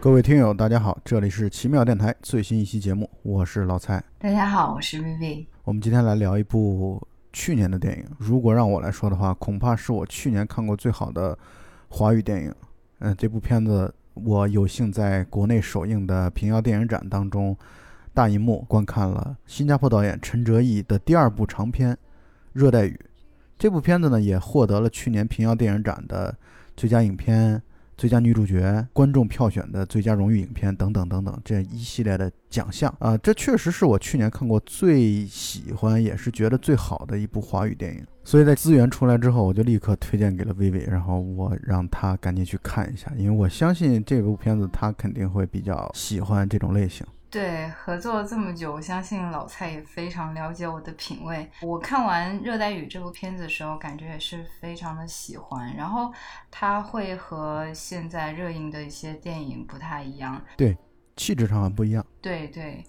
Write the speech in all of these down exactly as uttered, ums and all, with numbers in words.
各位听友大家好，这里是奇妙电台最新一期节目，我是老蔡。大家好，我是 Vivi。 我们今天来聊一部去年的电影，如果让我来说的话，恐怕是我去年看过最好的华语电影。嗯，这部片子我有幸在国内首映的平遥电影展当中大银幕观看了新加坡导演陈哲艺的第二部长片《热带雨》。这部片子呢也获得了去年平遥电影展的最佳影片、最佳女主角、观众票选的最佳荣誉影片等等等等这一系列的奖项啊、呃，这确实是我去年看过最喜欢也是觉得最好的一部华语电影，所以在资源出来之后我就立刻推荐给了 Vivi， 然后我让她赶紧去看一下，因为我相信这部片子她肯定会比较喜欢这种类型。对，合作了这么久，我相信老蔡也非常了解我的品味。我看完《热带雨》这部片子的时候，感觉也是非常的喜欢。然后它会和现在热映的一些电影不太一样，对，气质上很不一样。对对，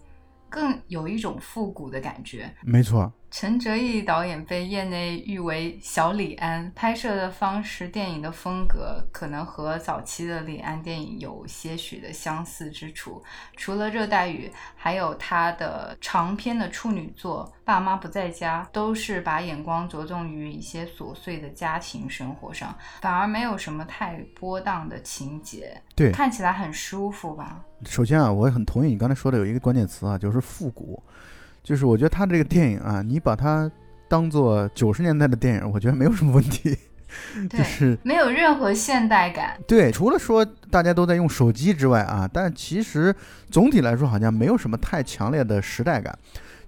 更有一种复古的感觉。没错，陈哲艺导演被业内誉为小李安，拍摄的方式、电影的风格可能和早期的李安电影有些许的相似之处。除了《热带雨》，还有他的长篇的处女作《爸妈不在家》，都是把眼光着重于一些琐碎的家庭生活上，反而没有什么太波荡的情节。对，看起来很舒服吧。首先啊，我很同意你刚才说的有一个关键词啊，就是复古。就是我觉得他这个电影啊，你把它当做九十年代的电影，我觉得没有什么问题。对，就是没有任何现代感。对，除了说大家都在用手机之外啊，但其实总体来说好像没有什么太强烈的时代感。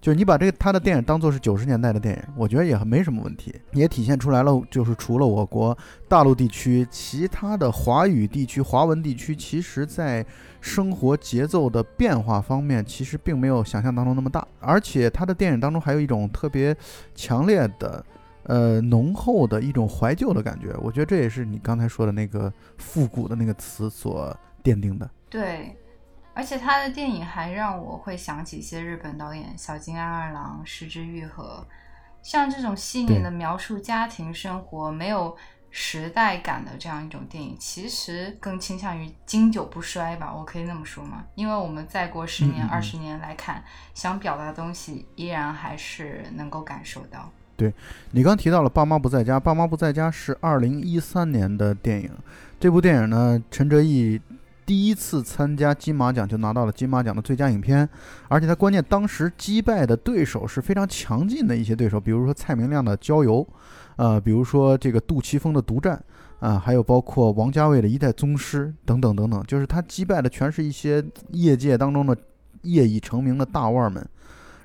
就是你把这个他的电影当做是九十年代的电影，我觉得也没什么问题，也体现出来了。就是除了我国大陆地区，其他的华语地区、华文地区，其实在生活节奏的变化方面，其实并没有想象当中那么大。而且他的电影当中还有一种特别强烈的、呃浓厚的一种怀旧的感觉。我觉得这也是你刚才说的那个复古的那个词所奠定的。对。而且他的电影还让我会想起一些日本导演，小津安二郎、石之愈合，像这种细腻的描述家庭生活、没有时代感的这样一种电影，其实更倾向于经久不衰吧，我可以那么说吗？因为我们再过十年、二十年来看，嗯嗯想表达的东西依然还是能够感受到。对，你刚提到了《爸妈不在家》，《爸妈不在家》是二零一三年的电影，这部电影呢，陈哲艺第一次参加金马奖就拿到了金马奖的最佳影片，而且他关键当时击败的对手是非常强劲的一些对手，比如说蔡明亮的《郊游》，呃，比如说这个杜琪峰的《独占》，啊、呃，还有包括王家卫的《一代宗师》等等等等，就是他击败的全是一些业界当中的业已成名的大腕们，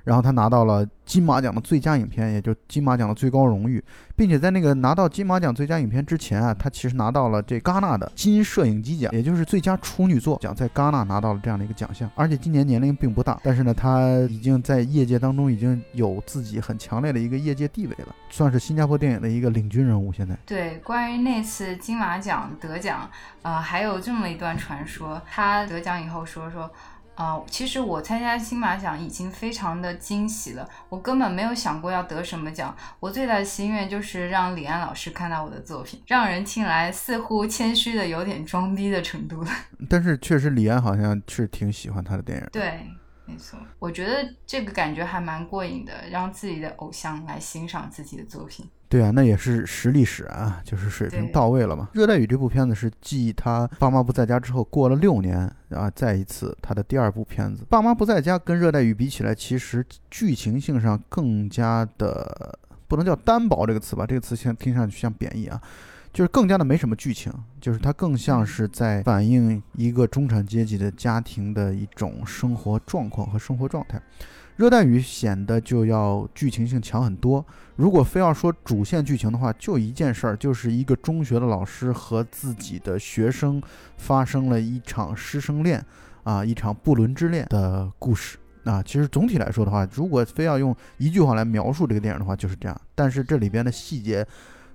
然后他拿到了金马奖的最佳影片，也就是金马奖的最高荣誉，并且在那个拿到金马奖最佳影片之前啊，他其实拿到了这戛纳的金摄影机奖，也就是最佳处女作奖，在戛纳拿到了这样的一个奖项。而且今年年龄并不大，但是呢，他已经在业界当中已经有自己很强烈的一个业界地位了，算是新加坡电影的一个领军人物。现在对，关于那次金马奖得奖，呃，还有这么一段传说，他得奖以后说说。呃、其实我参加金马奖已经非常的惊喜了，我根本没有想过要得什么奖，我最大的心愿就是让李安老师看到我的作品，让人听来似乎谦虚的有点装逼的程度了。但是确实李安好像是挺喜欢他的电影。对，没错，我觉得这个感觉还蛮过瘾的，让自己的偶像来欣赏自己的作品。对啊，那也是实力使然啊，就是水平到位了嘛。《热带雨》这部片子是继他《爸妈不在家》之后过了六年啊，再一次他的第二部片子。《爸妈不在家》跟《热带雨》比起来，其实剧情性上更加的，不能叫单薄这个词吧，这个词听上去像贬义啊，就是更加的没什么剧情，就是它更像是在反映一个中产阶级的家庭的一种生活状况和生活状态。热带雨显得就要剧情性强很多，如果非要说主线剧情的话，就一件事儿，就是一个中学的老师和自己的学生发生了一场师生恋啊，一场不伦之恋的故事啊。其实总体来说的话，如果非要用一句话来描述这个电影的话，就是这样。但是这里边的细节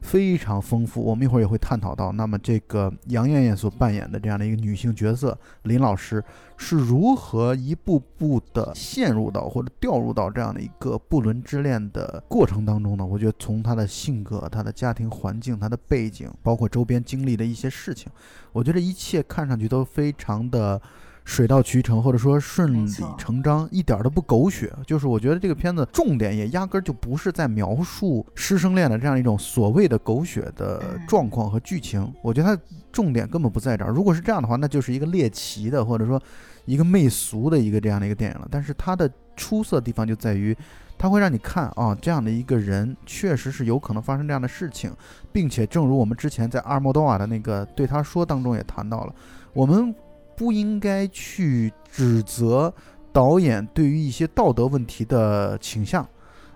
非常丰富，我们一会儿也会探讨到。那么这个杨艳艳所扮演的这样的一个女性角色林老师是如何一步步的陷入到或者掉入到这样的一个不伦之恋的过程当中呢？我觉得从她的性格、她的家庭环境、她的背景，包括周边经历的一些事情，我觉得一切看上去都非常的水到渠成，或者说顺理成章，一点都不狗血。就是我觉得这个片子重点也压根就不是在描述师生恋的这样一种所谓的狗血的状况和剧情，我觉得它重点根本不在这儿。如果是这样的话，那就是一个猎奇的或者说一个媚俗的一个这样的一个电影了。但是它的出色的地方就在于它会让你看啊，这样的一个人确实是有可能发生这样的事情，并且正如我们之前在阿尔莫多瓦的那个对他说当中也谈到了，我们不应该去指责导演对于一些道德问题的倾向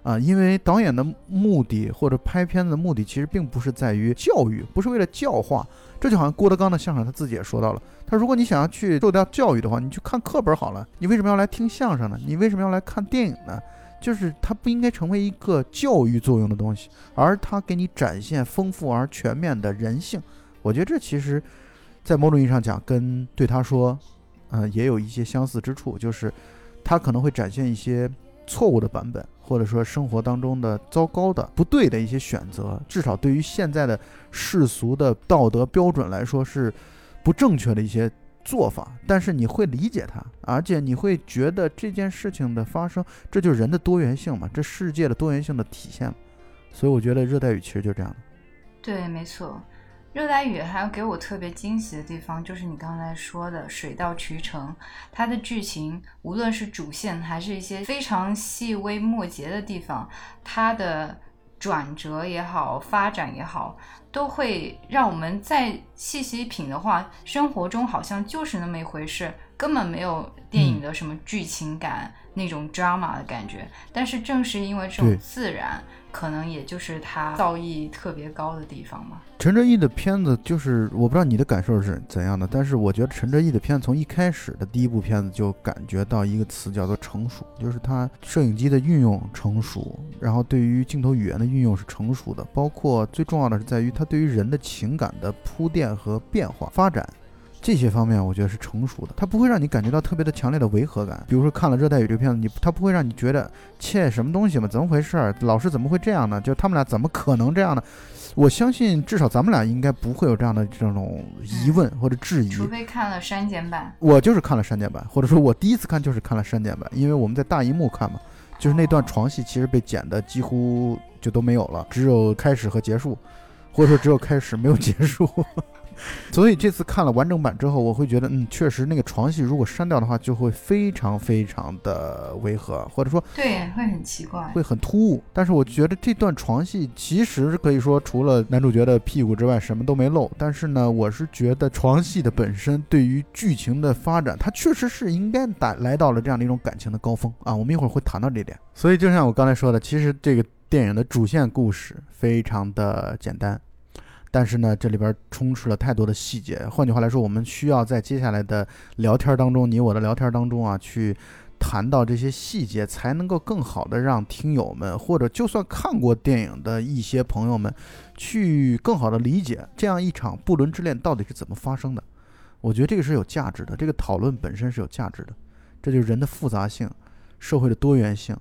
啊，因为导演的目的或者拍片子的目的其实并不是在于教育，不是为了教化。这就好像郭德纲的相声他自己也说到了，他如果你想要去受到教育的话，你去看课本好了，你为什么要来听相声呢？你为什么要来看电影呢？就是它不应该成为一个教育作用的东西，而它给你展现丰富而全面的人性。我觉得这其实在某种意义上讲跟对他说、呃、也有一些相似之处，就是他可能会展现一些错误的版本，或者说生活当中的糟糕的不对的一些选择，至少对于现在的世俗的道德标准来说是不正确的一些做法，但是你会理解它，而且你会觉得这件事情的发生，这就是人的多元性嘛，这世界的多元性的体现。所以我觉得热带雨其实就这样的。对，没错，热带雨还有给我特别惊喜的地方，就是你刚才说的水到渠成，它的剧情无论是主线还是一些非常细微末节的地方，它的转折也好，发展也好，都会让我们再细细品的话，生活中好像就是那么一回事，根本没有电影的什么剧情感、嗯、那种 drama 的感觉。但是正是因为这种自然，可能也就是他造诣特别高的地方嘛。陈哲艺的片子就是，我不知道你的感受是怎样的，但是我觉得陈哲艺的片子从一开始的第一部片子就感觉到一个词叫做成熟，就是他摄影机的运用成熟，然后对于镜头语言的运用是成熟的，包括最重要的是在于他对于人的情感的铺垫和变化发展。这些方面我觉得是成熟的，它不会让你感觉到特别的强烈的违和感。比如说看了热带雨这个片子，你它不会让你觉得切什么东西嘛，怎么回事，老师怎么会这样呢，就他们俩怎么可能这样呢？我相信至少咱们俩应该不会有这样的这种疑问或者质疑、嗯、除非看了删减版。我就是看了删减版，或者说我第一次看就是看了删减版，因为我们在大荧幕看嘛，就是那段床戏其实被剪的几乎就都没有了，只有开始和结束，或者说只有开始没有结束所以这次看了完整版之后，我会觉得嗯，确实那个床戏如果删掉的话，就会非常非常的违和，或者说对，会很奇怪，会很突兀。但是我觉得这段床戏其实可以说除了男主角的屁股之外什么都没漏，但是呢，我是觉得床戏的本身对于剧情的发展，它确实是应该来到了这样的一种感情的高峰啊，我们一会儿会谈到这点。所以就像我刚才说的，其实这个电影的主线故事非常的简单，但是呢，这里边充斥了太多的细节。换句话来说，我们需要在接下来的聊天当中，你我的聊天当中啊，去谈到这些细节，才能够更好的让听友们，或者就算看过电影的一些朋友们，去更好的理解这样一场不伦之恋到底是怎么发生的。我觉得这个是有价值的，这个讨论本身是有价值的。这就是人的复杂性，社会的多元性，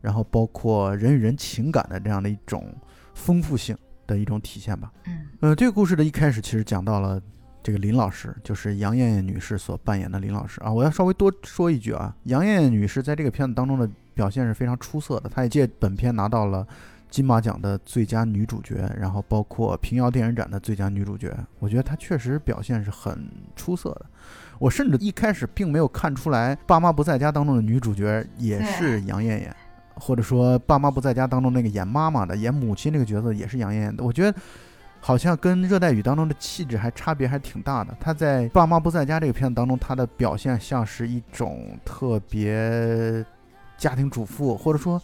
然后包括人与人情感的这样的一种丰富性的一种体现吧。嗯、呃，这个故事的一开始其实讲到了这个林老师，就是杨艳艳女士所扮演的林老师啊。我要稍微多说一句啊，杨艳艳女士在这个片子当中的表现是非常出色的，她也借本片拿到了金马奖的最佳女主角，然后包括平遥电影展的最佳女主角。我觉得她确实表现是很出色的，我甚至一开始并没有看出来《爸妈不在家》当中的女主角也是杨艳艳，或者说爸妈不在家当中那个演妈妈的演母亲那个角色也是杨艳艳的。我觉得好像跟热带雨当中的气质还差别还挺大的。她在爸妈不在家这个片子当中，她的表现像是一种特别家庭主妇，或者说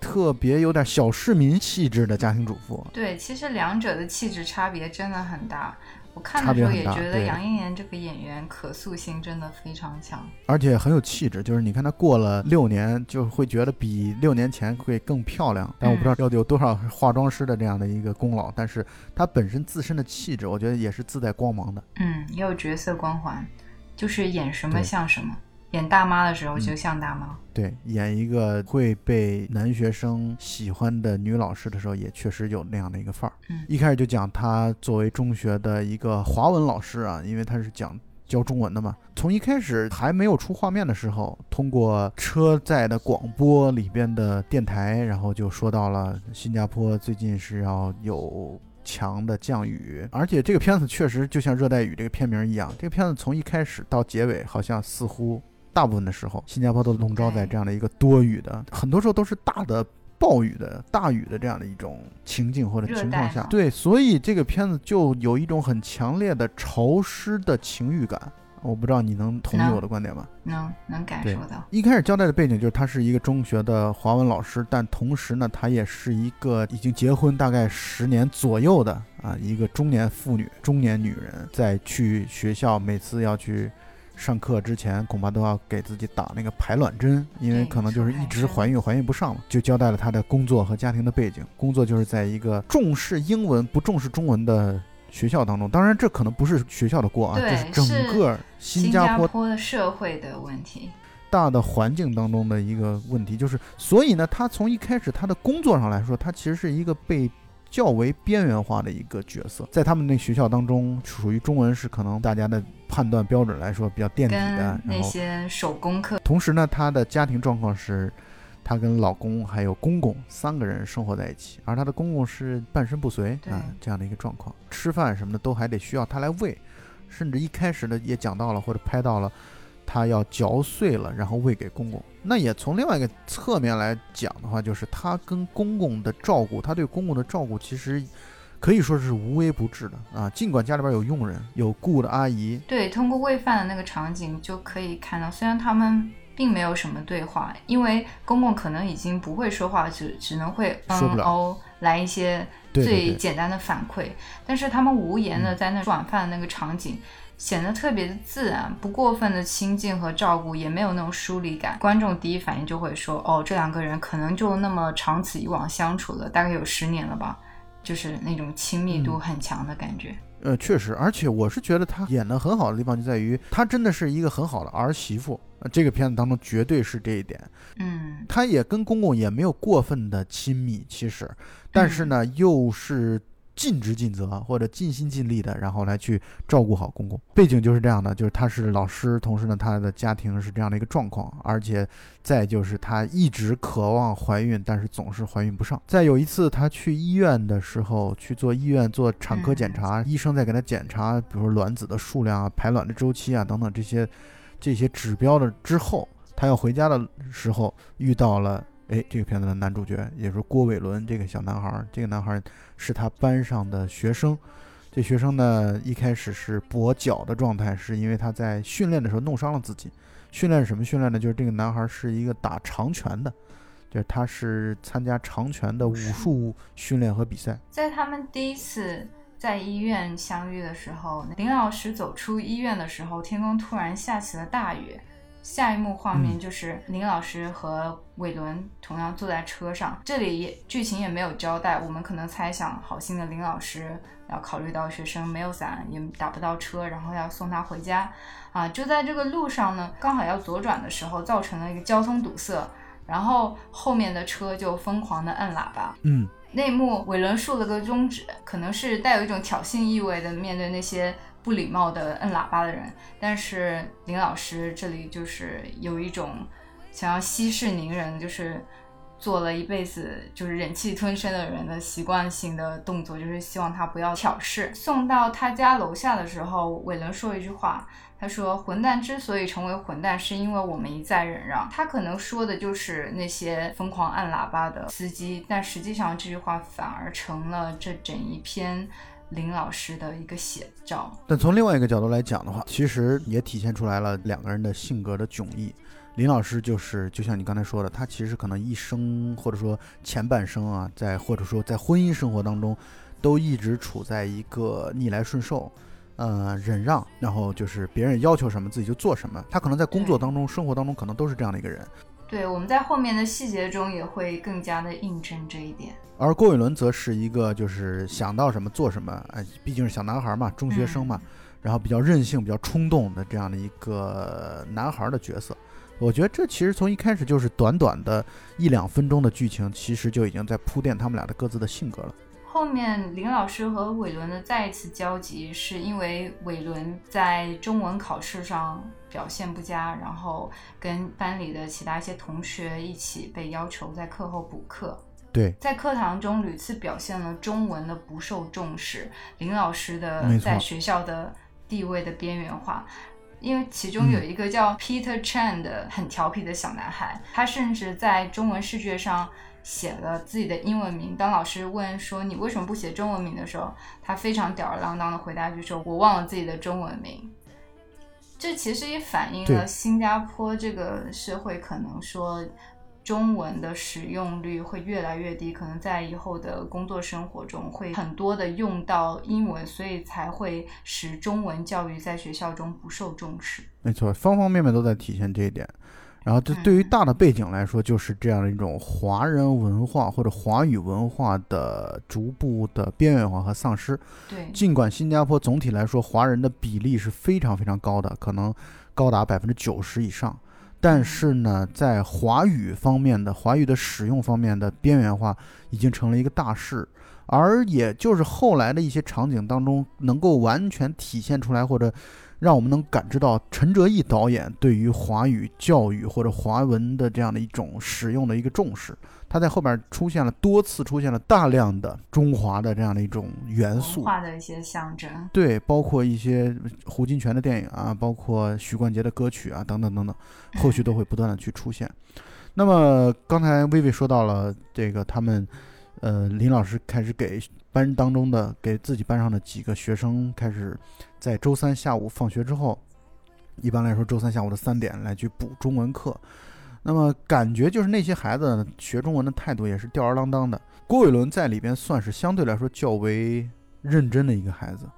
特别有点小市民气质的家庭主妇。对，其实两者的气质差别真的很大。我看的时候也觉得杨钰莹这个演员可塑性真的非常强，而且很有气质，就是你看她过了六年就会觉得比六年前会更漂亮，但我不知道到底有多少化妆师的这样的一个功劳，但是她本身自身的气质我觉得也是自带光芒的，嗯，也有角色光环，就是演什么像什么，演大妈的时候就像大妈、嗯、对，演一个会被男学生喜欢的女老师的时候也确实有那样的一个范儿、嗯、一开始就讲她作为中学的一个华文老师啊，因为她是讲教中文的嘛，从一开始还没有出画面的时候，通过车载的广播里边的电台，然后就说到了新加坡最近是要有强的降雨，而且这个片子确实就像热带雨这个片名一样，这个片子从一开始到结尾好像似乎大部分的时候新加坡都笼罩在这样的一个多雨的，很多时候都是大的暴雨的大雨的这样的一种情境或者情况下，对，所以这个片子就有一种很强烈的潮湿的情欲感，我不知道你能同意我的观点吗？能能感受到。一开始交代的背景就是他是一个中学的华文老师，但同时呢他也是一个已经结婚大概十年左右的啊一个中年妇女中年女人，在去学校每次要去上课之前恐怕都要给自己打那个排卵针，因为可能就是一直怀孕怀孕不上嘛，就交代了她的工作和家庭的背景。工作就是在一个重视英文不重视中文的学校当中，当然这可能不是学校的锅啊，这是整个新加坡的社会的问题，大的环境当中的一个问题，就是所以呢她从一开始她的工作上来说，她其实是一个被较为边缘化的一个角色，在他们那学校当中属于中文是可能大家的判断标准来说比较垫底的那些手工课。同时呢她的家庭状况是她跟老公还有公公三个人生活在一起，而她的公公是半身不遂、啊、这样的一个状况，吃饭什么的都还得需要她来喂，甚至一开始呢也讲到了或者拍到了她要嚼碎了然后喂给公公。那也从另外一个侧面来讲的话，就是她跟公公的照顾，她对公公的照顾其实可以说是无微不至的啊，尽管家里边有佣人有雇的阿姨。对，通过喂饭的那个场景就可以看到，虽然他们并没有什么对话，因为公公可能已经不会说话，只只能会嗯哦来一些最简单的反馈，对对对，但是他们无言的在那转饭的那个场景、嗯显得特别的自然，不过分的亲近和照顾，也没有那种疏离感。观众第一反应就会说，哦，这两个人可能就那么长此以往相处了，大概有十年了吧，就是那种亲密度很强的感觉。嗯、呃，确实，而且我是觉得他演得很好的地方就在于，他真的是一个很好的儿媳妇。这个片子当中绝对是这一点，嗯，他也跟公公也没有过分的亲密，其实，但是呢，嗯、又是尽职尽责或者尽心尽力的然后来去照顾好公公。背景就是这样的，就是他是老师，同时呢他的家庭是这样的一个状况，而且再就是他一直渴望怀孕但是总是怀孕不上。再有一次他去医院的时候，去做医院做产科检查、嗯、医生在给他检查比如说卵子的数量啊、排卵的周期啊等等这些这些指标的之后，他要回家的时候遇到了哎，这个片子的男主角也就是郭伟伦这个小男孩，这个男孩是他班上的学生，这学生呢一开始是跛脚的状态，是因为他在训练的时候弄伤了自己。训练什么训练呢？就是这个男孩是一个打长拳的，就是他是参加长拳的武术训练和比赛。在他们第一次在医院相遇的时候，林老师走出医院的时候，天空突然下起了大雨。下一幕画面就是林老师和伟伦同样坐在车上，这里也剧情也没有交代，我们可能猜想好心的林老师要考虑到学生没有伞也打不到车，然后要送他回家啊。就在这个路上呢，刚好要左转的时候造成了一个交通堵塞，然后后面的车就疯狂的按喇叭。嗯，那一幕伟伦竖了个中指，可能是带有一种挑衅意味的面对那些不礼貌的摁喇叭的人，但是林老师这里就是有一种想要息事宁人，就是做了一辈子就是忍气吞声的人的习惯性的动作，就是希望他不要挑事。送到他家楼下的时候，伟伦说一句话，他说混蛋之所以成为混蛋是因为我们一再忍让，他可能说的就是那些疯狂按喇叭的司机，但实际上这句话反而成了这整一篇林老师的一个写照。但从另外一个角度来讲的话，其实也体现出来了两个人的性格的迥异。林老师就是就像你刚才说的，他其实可能一生或者说前半生啊，在或者说在婚姻生活当中都一直处在一个逆来顺受呃忍让，然后就是别人要求什么自己就做什么，他可能在工作当中生活当中可能都是这样的一个人。对，我们在后面的细节中也会更加的印证这一点。而郭伟伦则是一个就是想到什么做什么，哎，毕竟是小男孩嘛，中学生嘛、嗯、然后比较任性比较冲动的这样的一个男孩的角色。我觉得这其实从一开始就是短短的一两分钟的剧情，其实就已经在铺垫他们俩的各自的性格了。后面林老师和伟伦的再一次交集，是因为伟伦在中文考试上表现不佳，然后跟班里的其他一些同学一起被要求在课后补课。对，在课堂中屡次表现了中文的不受重视，林老师的在学校的地位的边缘化。因为其中有一个叫 Peter Chan 的很调皮的小男孩，他甚至在中文试卷上写了自己的英文名，当老师问说你为什么不写中文名的时候，他非常吊儿郎当的回答就说我忘了自己的中文名。这其实也反映了新加坡这个社会可能说中文的使用率会越来越低，可能在以后的工作生活中会很多的用到英文，所以才会使中文教育在学校中不受重视。没错，方方面面都在体现这一点。然后这对于大的背景来说，就是这样一种华人文化或者华语文化的逐步的边缘化和丧失。对，尽管新加坡总体来说华人的比例是非常非常高的，可能高达 百分之九十 以上，但是呢在华语方面的华语的使用方面的边缘化已经成了一个大势。而也就是后来的一些场景当中能够完全体现出来，或者让我们能感知到陈哲艺导演对于华语教育或者华文的这样的一种使用的一个重视。他在后边出现了多次出现了大量的中华的这样的一种元素，文化的一些象征。对，包括一些胡金铨的电影啊，包括许冠杰的歌曲啊等等等等，后续都会不断的去出现。那么刚才薇薇说到了这个他们呃，林老师开始给班当中的给自己班上的几个学生开始在周三下午放学之后，一般来说周三下午的三点来去补中文课。那么感觉就是那些孩子学中文的态度也是吊儿郎当的。郭伟伦在里边算是相对来说较为认真的一个孩子。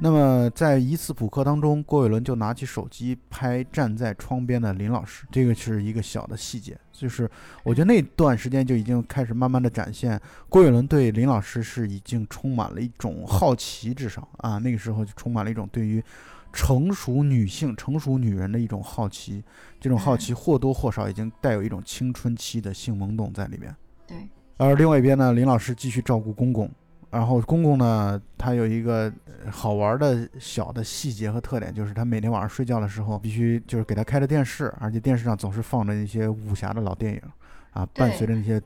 那么在一次补课当中，郭伟伦就拿起手机拍站在窗边的林老师，这个是一个小的细节，就是我觉得那段时间就已经开始慢慢的展现郭伟伦对林老师是已经充满了一种好奇之上啊，那个时候就充满了一种对于成熟女性成熟女人的一种好奇，这种好奇或多或少已经带有一种青春期的性懵懂在里面。对，而另外一边呢，林老师继续照顾公公，然后公公呢他有一个好玩的小的细节和特点，就是他每天晚上睡觉的时候必须就是给他开着电视，而且电视上总是放着一些武侠的老电影啊，伴随着那些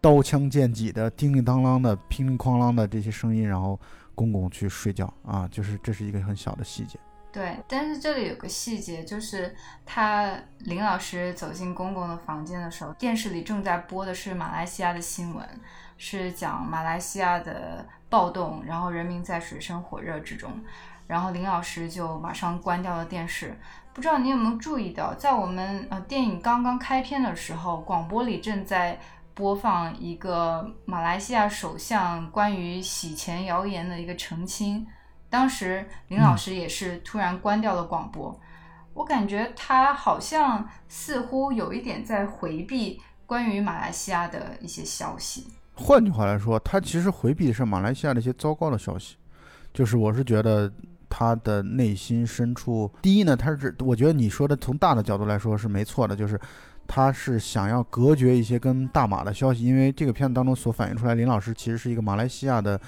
刀枪剑戟的叮叮当啷的乒铃哐啷的这些声音，然后公公去睡觉啊，就是这是一个很小的细节。对，但是这里有个细节，就是他林老师走进公公的房间的时候，电视里正在播的是马来西亚的新闻，是讲马来西亚的暴动，然后人民在水深火热之中，然后林老师就马上关掉了电视。不知道你有没有注意到，在我们呃电影刚刚开片的时候，广播里正在播放一个马来西亚首相关于洗钱谣言的一个澄清，当时林老师也是突然关掉了广播、嗯、我感觉他好像似乎有一点在回避关于马来西亚的一些消息。换句话来说，他其实回避的是马来西亚的一些糟糕的消息。就是我是觉得他的内心深处，第一呢，他是我觉得你说的从大的角度来说是没错的，就是他是想要隔绝一些跟大马的消息，因为这个片子当中所反映出来林老师其实是一个马来西亚的，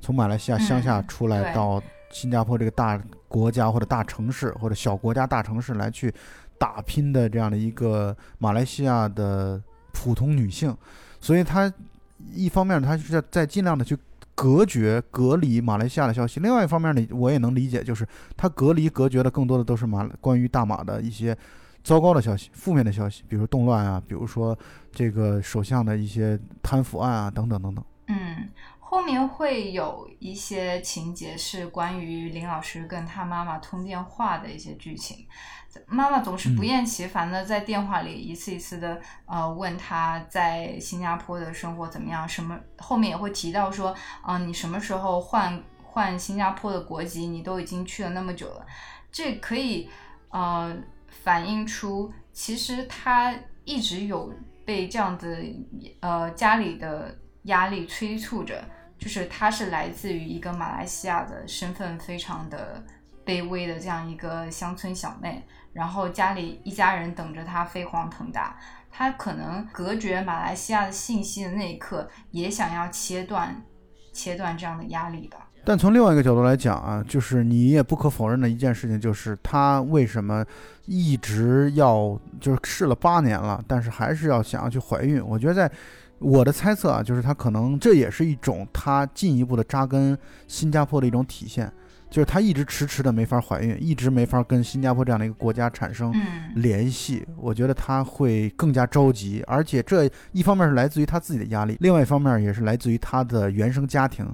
从马来西亚乡下出来到新加坡这个大国家或者大城市或者小国家大城市来去打拼的这样的一个马来西亚的普通女性，所以她一方面她是在尽量的去隔绝隔离马来西亚的消息，另外一方面呢，我也能理解，就是她隔离隔绝的更多的都是马关于大马的一些糟糕的消息、负面的消息，比如动乱啊，比如说这个首相的一些贪腐案啊，等等等等。嗯。后面会有一些情节是关于林老师跟他妈妈通电话的一些剧情，妈妈总是不厌其烦的在电话里一次一次的、呃、问他在新加坡的生活怎么样，什么后面也会提到说、呃、你什么时候换换新加坡的国籍，你都已经去了那么久了，这可以呃反映出其实他一直有被这样的呃家里的压力催促着，就是他是来自于一个马来西亚的身份非常的卑微的这样一个乡村小妹，然后家里一家人等着她飞黄腾达，她可能隔绝马来西亚的信息的那一刻也想要切断切断这样的压力吧。但从另外一个角度来讲啊，就是你也不可否认的一件事情，就是他为什么一直要就是试了八年了，但是还是要想要去怀孕，我觉得在我的猜测啊，就是他可能这也是一种他进一步的扎根新加坡的一种体现，就是他一直迟迟的没法怀孕，一直没法跟新加坡这样的一个国家产生联系，我觉得他会更加着急，而且这一方面是来自于他自己的压力，另外一方面也是来自于他的原生家庭。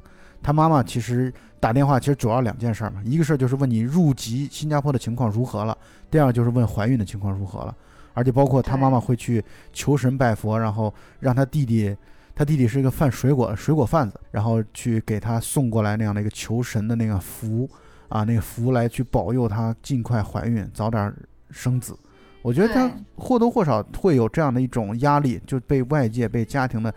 他妈妈其实打电话其实主要两件事嘛，一个事就是问你入籍新加坡的情况如何了，第二就是问怀孕的情况如何了，而且包括他妈妈会去求神拜佛，然后让他弟弟他弟弟是一个贩水果水果贩子，然后去给他送过来那样的一个求神的那个符啊，那个符来去保佑他尽快怀孕早点生子。我觉得他或多或少会有这样的一种压力，就被外界被家庭的，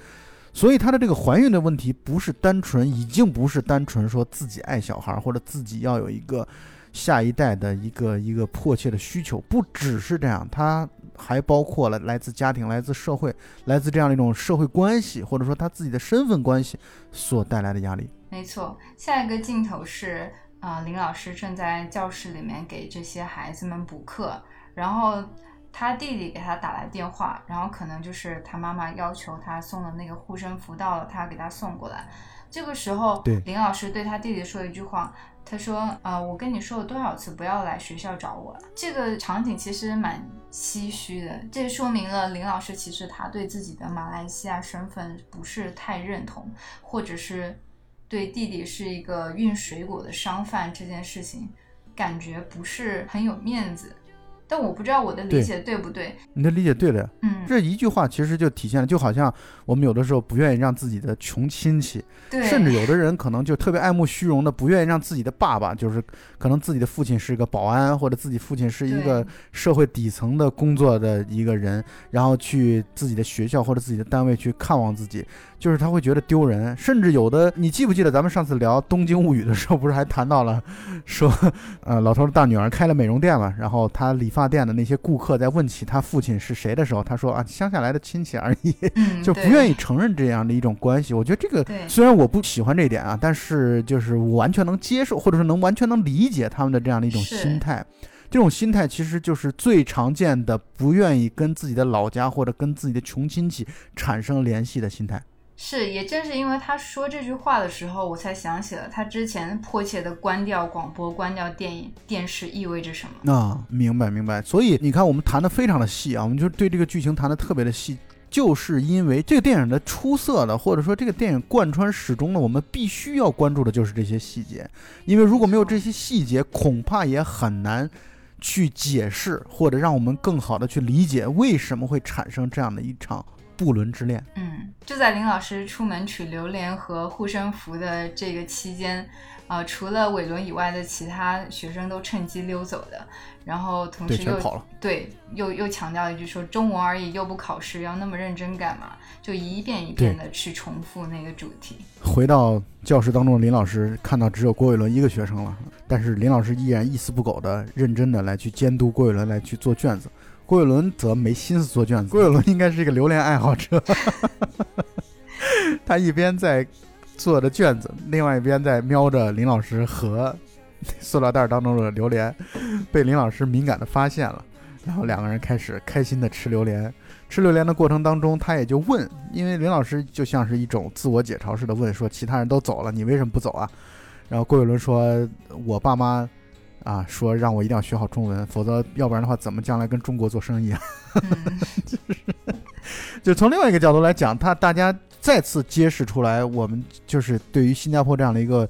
所以他的这个怀孕的问题不是单纯已经不是单纯说自己爱小孩或者自己要有一个下一代的一个一个迫切的需求，不只是这样，他还包括了来自家庭、来自社会、来自这样的一种社会关系，或者说他自己的身份关系所带来的压力。没错，下一个镜头是、呃、林老师正在教室里面给这些孩子们补课，然后他弟弟给他打来电话，然后可能就是他妈妈要求他送的那个护身符到了，他给他送过来。这个时候林老师对他弟弟说一句话，他说、呃、我跟你说了多少次不要来学校找我了。这个场景其实蛮唏嘘的，这说明了林老师其实他对自己的马来西亚身份不是太认同，或者是对弟弟是一个运水果的商贩这件事情感觉不是很有面子。但我不知道我的理解 对, 对不对？你的理解对了，嗯，这一句话其实就体现了，就好像我们有的时候不愿意让自己的穷亲戚，对，甚至有的人可能就特别爱慕虚荣的，不愿意让自己的爸爸，就是可能自己的父亲是一个保安，或者自己父亲是一个社会底层的工作的一个人，然后去自己的学校或者自己的单位去看望自己，就是他会觉得丢人。甚至有的，你记不记得咱们上次聊东京物语的时候，不是还谈到了说呃，老头的大女儿开了美容店嘛，然后他理发发店的那些顾客在问起他父亲是谁的时候，他说啊，乡下来的亲戚而已，嗯，就不愿意承认这样的一种关系。我觉得这个虽然我不喜欢这一点啊，但是就是我完全能接受，或者是能完全能理解他们的这样的一种心态。这种心态其实就是最常见的不愿意跟自己的老家或者跟自己的穷亲戚产生联系的心态。是，也正是因为他说这句话的时候，我才想起了他之前迫切的关掉广播、关掉电影、电视意味着什么。啊，明白明白。所以你看，我们谈的非常的细啊，我们就对这个剧情谈的特别的细，就是因为这个电影的出色的，或者说这个电影贯穿始终的，我们必须要关注的就是这些细节，因为如果没有这些细节，恐怕也很难去解释，或者让我们更好的去理解为什么会产生这样的一场不伦之恋。嗯，就在林老师出门取榴莲和护身符的这个期间，呃，除了伟伦以外的其他学生都趁机溜走的，然后同时又 对, 跑了对又又强调一句说中文而已，又不考试，要那么认真干嘛？就一遍一遍的去重复那个主题。回到教室当中，林老师看到只有郭伟伦一个学生了，但是林老师依然一丝不苟的认真的来去监督郭伟伦来去做卷子。郭伟伦则没心思做卷子，郭伟伦应该是一个榴莲爱好者他一边在做着卷子，另外一边在瞄着林老师和塑料袋当中的榴莲，被林老师敏感的发现了，然后两个人开始开心的吃榴莲。吃榴莲的过程当中，他也就问，因为林老师就像是一种自我解嘲式的问说，其他人都走了，你为什么不走啊？然后郭伟伦说，我爸妈啊，说让我一定要学好中文，否则要不然的话怎么将来跟中国做生意啊就是就从另外一个角度来讲，他大家再次揭示出来我们就是对于新加坡这样的一个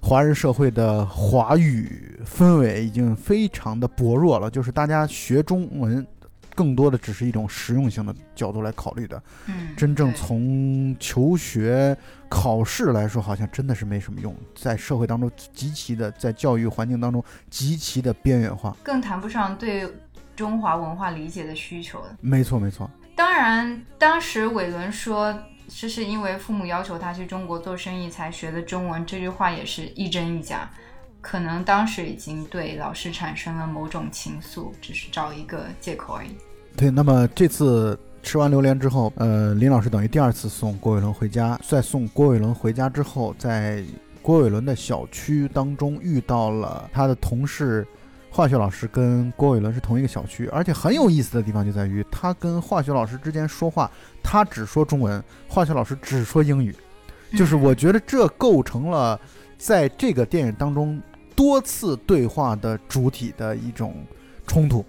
华人社会的华语氛围已经非常的薄弱了，就是大家学中文更多的只是一种实用性的角度来考虑的。嗯，真正从求学考试来说，好像真的是没什么用，在社会当中极其的，在教育环境当中极其的边缘化，更谈不上对中华文化理解的需求了。没错没错。当然当时伟伦说这是因为父母要求他去中国做生意才学的中文，这句话也是一真一假，可能当时已经对老师产生了某种情愫，只是找一个借口而已。对，那么这次吃完榴莲之后，呃，林老师等于第二次送郭伟伦回家，在送郭伟伦回家之后，在郭伟伦的小区当中遇到了他的同事化学老师，跟郭伟伦是同一个小区，而且很有意思的地方就在于他跟化学老师之间说话，他只说中文，化学老师只说英语，就是我觉得这构成了在这个电影当中多次对话的主体的一种冲突，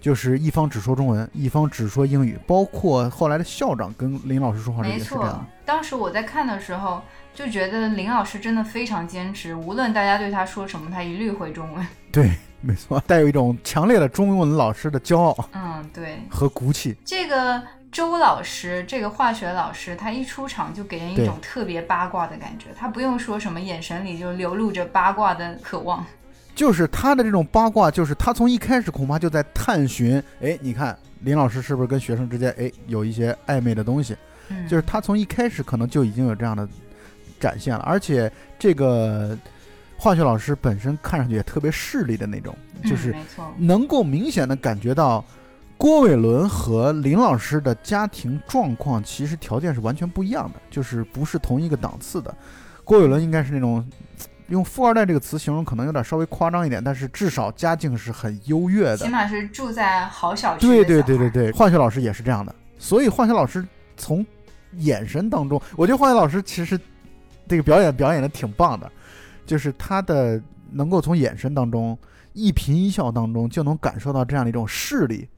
就是一方只说中文，一方只说英语，包括后来的校长跟林老师说话也是这样。没错，当时我在看的时候就觉得林老师真的非常坚持，无论大家对他说什么，他一律回中文。对，没错，带有一种强烈的中文老师的骄傲，嗯，对，和骨气。这个周老师，这个化学老师，他一出场就给人一种特别八卦的感觉，他不用说什么，眼神里就流露着八卦的渴望。就是他的这种八卦，就是他从一开始恐怕就在探寻，哎，你看林老师是不是跟学生之间哎有一些暧昧的东西、嗯、就是他从一开始可能就已经有这样的展现了。而且这个化学老师本身看上去也特别势利的那种，就是能够明显的感觉到郭伟伦和林老师的家庭状况其实条件是完全不一样的，就是不是同一个档次的。郭伟伦应该是那种用富二代这个词形容可能有点稍微夸张一点，但是至少家境是很优越的，起码是住在好小区的小孩。对对对对对，化学老师也是这样的。所以化学老师从眼神当中，我觉得化学老师其实这个表演表演的挺棒的，就是他的能够从眼神当中一颦一笑当中就能感受到这样的一种势力、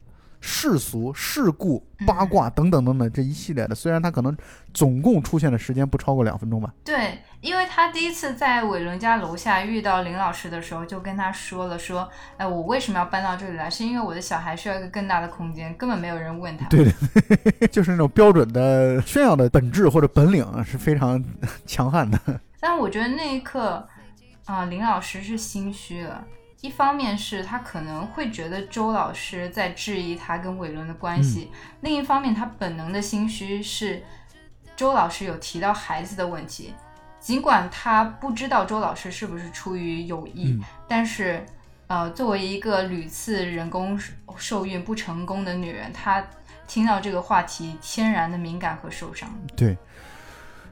世俗、世故、八卦等等等等这一系列的。虽然他可能总共出现的时间不超过两分钟吧。对，因为他第一次在伟伦家楼下遇到林老师的时候就跟他说了说，哎，我为什么要搬到这里来，是因为我的小孩需要一个更大的空间，根本没有人问他。对对，就是那种标准的炫耀的本质或者本领是非常强悍的。但我觉得那一刻啊、呃，林老师是心虚了。一方面是他可能会觉得周老师在质疑他跟伟伦的关系、嗯、另一方面他本能的心虚是周老师有提到孩子的问题，尽管他不知道周老师是不是出于有意、嗯、但是呃，作为一个屡次人工受孕不成功的女人，她听到这个话题天然的敏感和受伤。对，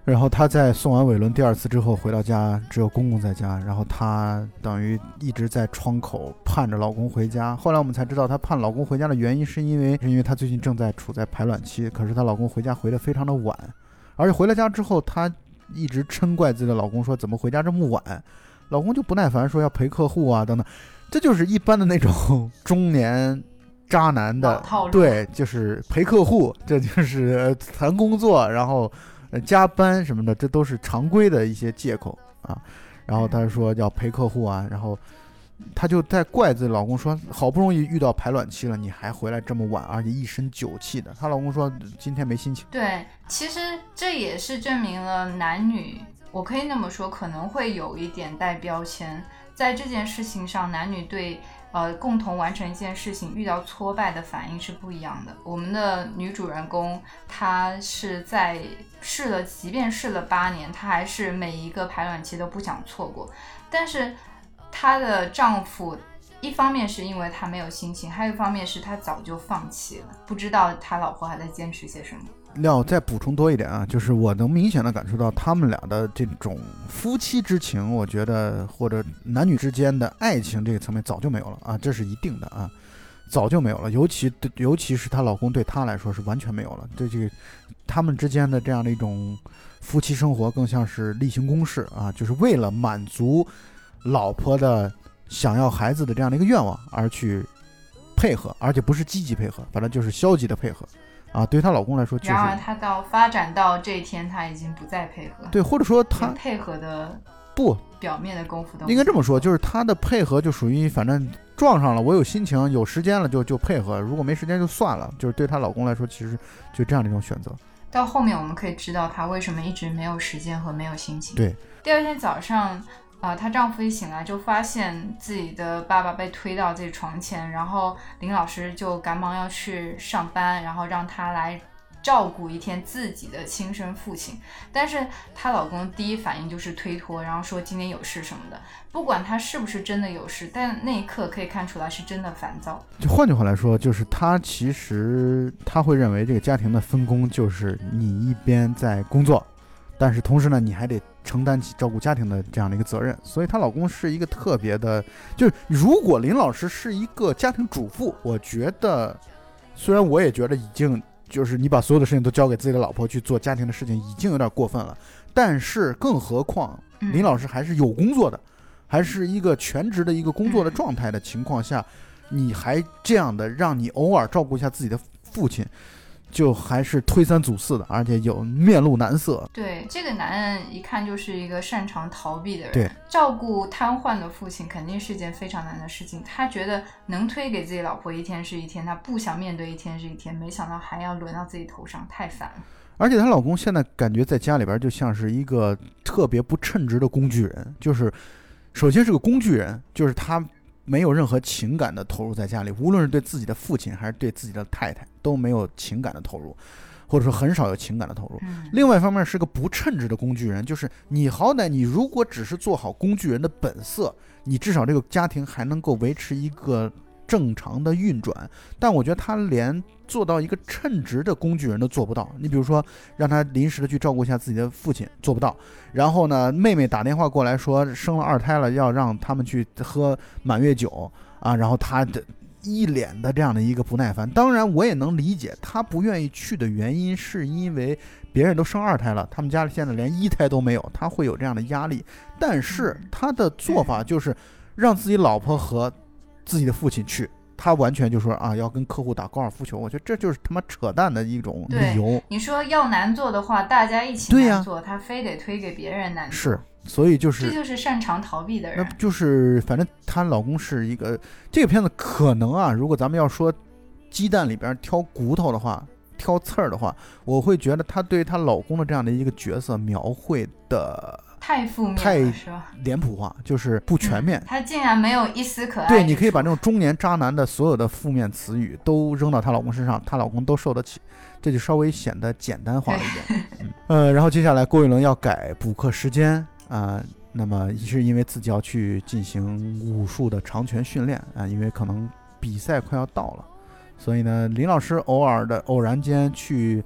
然后他在送完伟伦第二次之后回到家，只有公公在家，然后他等于一直在窗口盼着老公回家。后来我们才知道他盼老公回家的原因是因为是因为他最近正在处在排卵期，可是他老公回家回得非常的晚，而且回了家之后他一直嗔怪自己的老公说怎么回家这么晚，老公就不耐烦说要陪客户啊等等。这就是一般的那种中年渣男的套路。对，就是陪客户，这就是谈工作，然后加班什么的，这都是常规的一些借口啊。然后他说要陪客户啊，然后他就在怪自己老公说好不容易遇到排卵期了，你还回来这么晚，而且一身酒气的。他老公说今天没心情。对，其实这也是证明了男女，我可以那么说，可能会有一点带标签，在这件事情上男女对呃，共同完成一件事情遇到挫败的反应是不一样的。我们的女主人公她是在试了即便试了八年，她还是每一个排卵期都不想错过，但是她的丈夫一方面是因为她没有心情，还有一方面是她早就放弃了，不知道她老婆还在坚持些什么。要再补充多一点啊，就是我能明显的感受到他们俩的这种夫妻之情，我觉得或者男女之间的爱情这个层面早就没有了啊，这是一定的啊，早就没有了。尤其尤其是她老公对她来说是完全没有了，对这个他们之间的这样的一种夫妻生活更像是例行公事啊，就是为了满足老婆的想要孩子的这样的一个愿望而去配合，而且不是积极配合，反正就是消极的配合。啊，对她老公来说、就是，然而她到发展到这一天，她已经不再配合。对，或者说她配合的不表面的功夫都应该这么说，就是她的配合就属于反正撞上了，我有心情有时间了就就配合，如果没时间就算了，就是对她老公来说其实就这样的一种选择。到后面我们可以知道她为什么一直没有时间和没有心情。对，第二天早上呃，她丈夫一醒来就发现自己的爸爸被推到自己床前，然后林老师就赶忙要去上班，然后让她来照顾一天自己的亲生父亲。但是她老公第一反应就是推脱，然后说今天有事什么的，不管她是不是真的有事，但那一刻可以看出来是真的烦躁。就换句话来说，就是她其实她会认为这个家庭的分工就是你一边在工作，但是同时呢你还得承担起照顾家庭的这样的一个责任。所以她老公是一个特别的，就是如果林老师是一个家庭主妇，我觉得虽然我也觉得已经就是你把所有的事情都交给自己的老婆去做家庭的事情已经有点过分了，但是更何况林老师还是有工作的，还是一个全职的一个工作的状态的情况下，你还这样的让你偶尔照顾一下自己的父亲，就还是推三阻四的，而且有面露难色。对，这个男人一看就是一个擅长逃避的人。对，照顾瘫痪的父亲肯定是件非常难的事情，他觉得能推给自己老婆一天是一天，他不想面对一天是一天，没想到还要轮到自己头上，太烦了。而且她老公现在感觉在家里边就像是一个特别不称职的工具人，就是首先是个工具人，就是他没有任何情感的投入在家里，无论是对自己的父亲还是对自己的太太都没有情感的投入，或者说很少有情感的投入。另外一方面是个不称职的工具人，就是你好歹你如果只是做好工具人的本色，你至少这个家庭还能够维持一个正常的运转，但我觉得他连做到一个称职的工具人都做不到。你比如说让他临时的去照顾一下自己的父亲，做不到。然后呢，妹妹打电话过来说生了二胎了，要让他们去喝满月酒啊，然后他一脸的这样的一个不耐烦。当然我也能理解他不愿意去的原因，是因为别人都生二胎了，他们家里现在连一胎都没有，他会有这样的压力。但是他的做法就是让自己老婆和自己的父亲去，他完全就说啊，要跟客户打高尔夫球，我觉得这就是他妈扯淡的一种理由。你说要难做的话，大家一起难做，啊、他非得推给别人难做。是，所以就是这就是擅长逃避的人。那就是反正她老公是一个，这个片子可能啊，如果咱们要说鸡蛋里边挑骨头的话，挑刺儿的话，我会觉得她对她老公的这样的一个角色描绘的。太负面了，是吧？太脸谱化，就是不全面、嗯、他竟然没有一丝可爱。对，你可以把这种中年渣男的所有的负面词语都扔到她老公身上，她老公都受得起，这就稍微显得简单化了一点、嗯、呃，然后接下来郭玉龙要改补课时间啊、呃，那么是因为自己要去进行武术的长拳训练啊、呃，因为可能比赛快要到了，所以呢林老师偶尔的偶然间去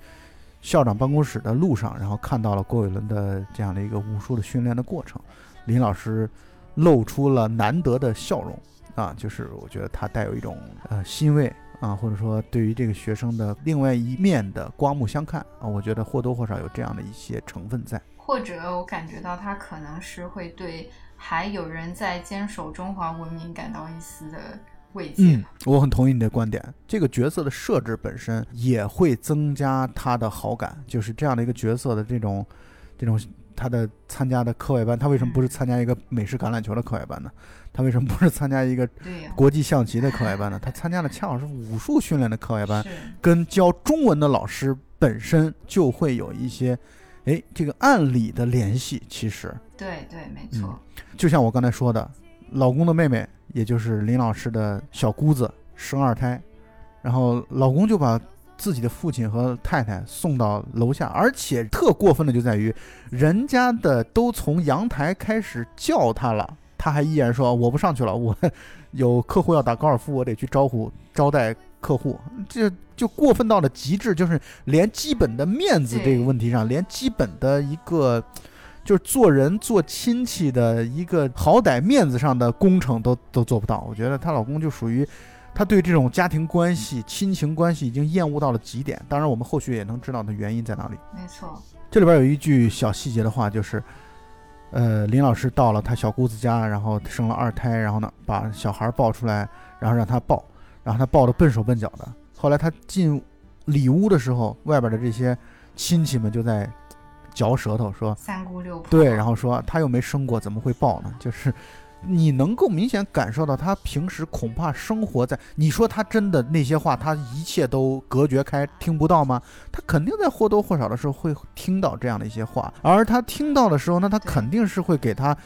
校长办公室的路上，然后看到了郭伟伦的这样的一个武术的训练的过程，林老师露出了难得的笑容啊，就是我觉得他带有一种呃欣慰啊，或者说对于这个学生的另外一面的刮目相看啊，我觉得或多或少有这样的一些成分在。或者我感觉到他可能是会对还有人在坚守中华文明感到一丝的慰藉。嗯，我很同意你的观点，这个角色的设置本身也会增加他的好感，就是这样的一个角色的这种这种他的参加的课外班，他为什么不是参加一个美式橄榄球的课外班呢？他为什么不是参加一个国际象棋的课外班呢？他参加了恰好是武术训练的课外班，跟教中文的老师本身就会有一些哎这个暗理的联系。其实对对没错、嗯、就像我刚才说的，老公的妹妹也就是林老师的小姑子生二胎，然后老公就把自己的父亲和太太送到楼下，而且特过分的就在于人家的都从阳台开始叫他了，他还依然说我不上去了，我有客户要打高尔夫，我得去招呼招待客户。这就过分到了极致，就是连基本的面子这个问题上，连基本的一个就是做人做亲戚的一个好歹面子上的工程都都做不到。我觉得她老公就属于她对这种家庭关系亲情关系已经厌恶到了极点，当然我们后续也能知道的原因在哪里。没错，这里边有一句小细节的话，就是呃，林老师到了她小姑子家，然后生了二胎，然后呢把小孩抱出来，然后让她抱，然后她抱得笨手笨脚的。后来她进里屋的时候，外边的这些亲戚们就在嚼舌头说三姑六婆，对，然后说他又没生过怎么会抱呢，就是你能够明显感受到他平时恐怕生活在，你说他真的那些话他一切都隔绝开听不到吗？他肯定在或多或少的时候会听到这样的一些话，而他听到的时候呢，他肯定是会给他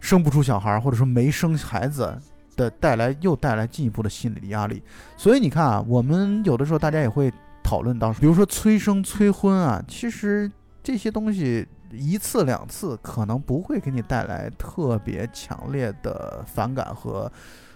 生不出小孩或者说没生孩子的带来又带来进一步的心理压力。所以你看啊，我们有的时候大家也会讨论到，比如说催生催婚啊，其实这些东西一次两次可能不会给你带来特别强烈的反感和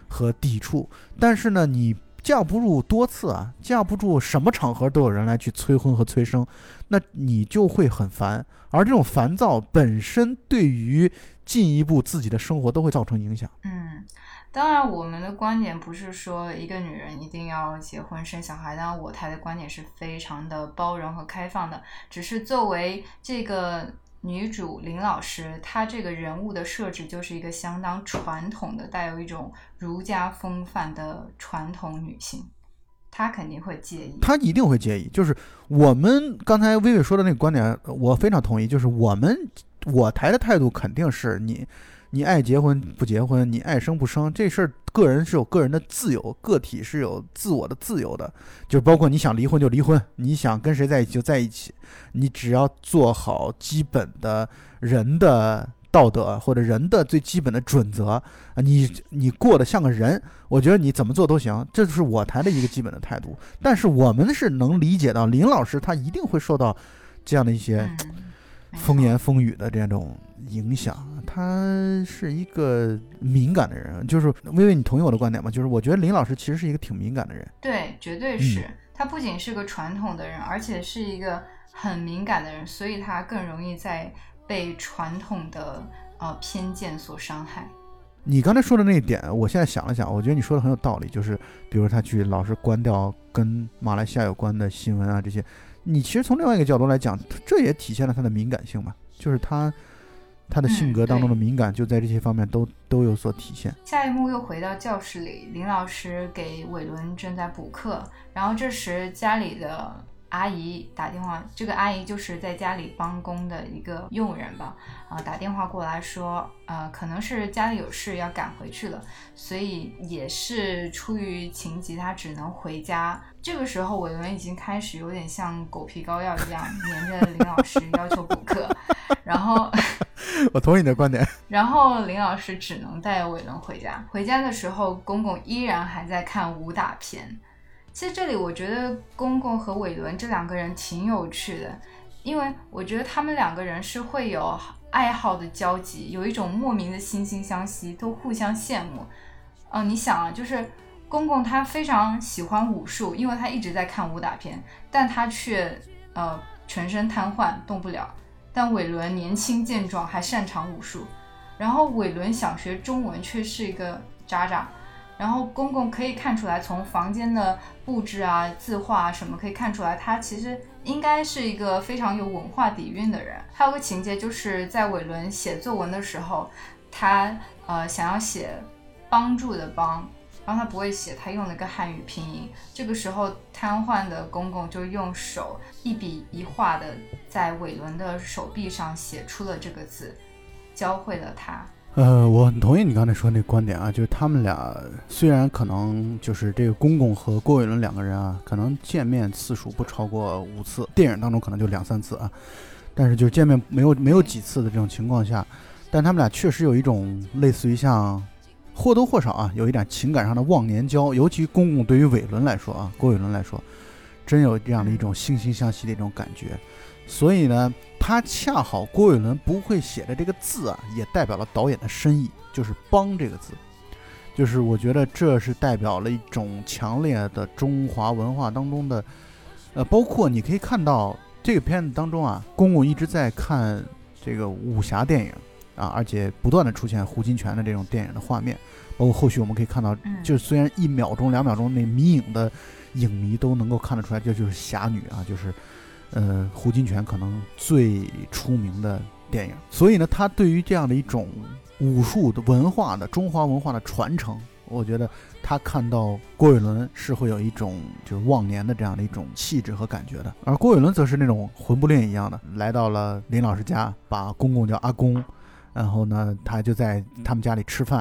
和抵触，但是呢你架不住多次啊，架不住什么场合都有人来去催婚和催生，那你就会很烦，而这种烦躁本身对于进一步自己的生活都会造成影响。嗯，当然我们的观点不是说一个女人一定要结婚生小孩，当然我台的观点是非常的包容和开放的，只是作为这个女主林老师，她这个人物的设置就是一个相当传统的带有一种儒家风范的传统女性，她肯定会介意，她一定会介意。就是我们刚才薇薇说的那个观点我非常同意，就是我们我台的态度肯定是你你爱结婚不结婚，你爱生不生，这事儿个人是有个人的自由，个体是有自我的自由的，就包括你想离婚就离婚，你想跟谁在一起就在一起，你只要做好基本的人的道德或者人的最基本的准则，你你过得像个人，我觉得你怎么做都行，这就是我台的一个基本的态度。但是我们是能理解到林老师他一定会受到这样的一些风言风语的这种影响，他是一个敏感的人。就是薇薇你同意我的观点吗？就是我觉得林老师其实是一个挺敏感的人。对，绝对是、嗯、他不仅是个传统的人，而且是一个很敏感的人，所以他更容易在被传统的、呃、偏见所伤害。你刚才说的那一点我现在想了想，我觉得你说的很有道理，就是比如他去老是关掉跟马来西亚有关的新闻啊这些，你其实从另外一个角度来讲，这也体现了他的敏感性嘛，就是他他的性格当中的敏感就在这些方面都、嗯、都有所体现。下一幕又回到教室里，林老师给伟伦正在补课，然后这时家里的阿姨打电话，这个阿姨就是在家里帮工的一个佣人吧、呃、打电话过来说、呃、可能是家里有事要赶回去了，所以也是出于情急她只能回家。这个时候伟伦已经开始有点像狗皮膏药一样黏着林老师要求补课然后我同意你的观点。然后林老师只能带伟伦回家，回家的时候公公依然还在看武打片。其实这里我觉得公公和伟伦这两个人挺有趣的，因为我觉得他们两个人是会有爱好的交集，有一种莫名的惺惺相惜，都互相羡慕。哦，你想啊，就是公公他非常喜欢武术，因为他一直在看武打片，但他却呃全身瘫痪动不了，但伟伦年轻健壮还擅长武术，然后伟伦想学中文却是一个渣渣。然后公公可以看出来，从房间的布置啊字画啊什么可以看出来，他其实应该是一个非常有文化底蕴的人。还有个情节就是在伟伦写作文的时候，他呃想要写帮助的帮，然后他不会写，他用了个汉语拼音。这个时候瘫痪的公公就用手一笔一画的在伟伦的手臂上写出了这个字，教会了他。呃，我很同意你刚才说的那个观点啊，就是他们俩虽然可能就是这个公公和郭伟伦两个人啊，可能见面次数不超过五次，电影当中可能就两三次啊，但是就是见面没有没有几次的这种情况下，但他们俩确实有一种类似于像或多或少啊，有一点情感上的忘年交，尤其公公对于伟伦来说啊，郭伟伦来说，真有这样的一种惺惺相惜的一种感觉。所以呢，他恰好郭伟伦不会写的这个字啊，也代表了导演的深意，就是帮这个字，就是我觉得这是代表了一种强烈的中华文化当中的呃，包括你可以看到这个片子当中啊，公公一直在看这个武侠电影啊，而且不断的出现胡金铨的这种电影的画面，包括后续我们可以看到，就是虽然一秒钟两秒钟那迷影的影迷都能够看得出来，这就是侠女啊，就是呃，胡金铨可能最出名的电影。所以呢，他对于这样的一种武术的文化的中华文化的传承，我觉得他看到郭伟伦是会有一种就是忘年的这样的一种气质和感觉的。而郭伟伦则是那种魂不吝一样的来到了林老师家，把公公叫阿公，然后呢他就在他们家里吃饭，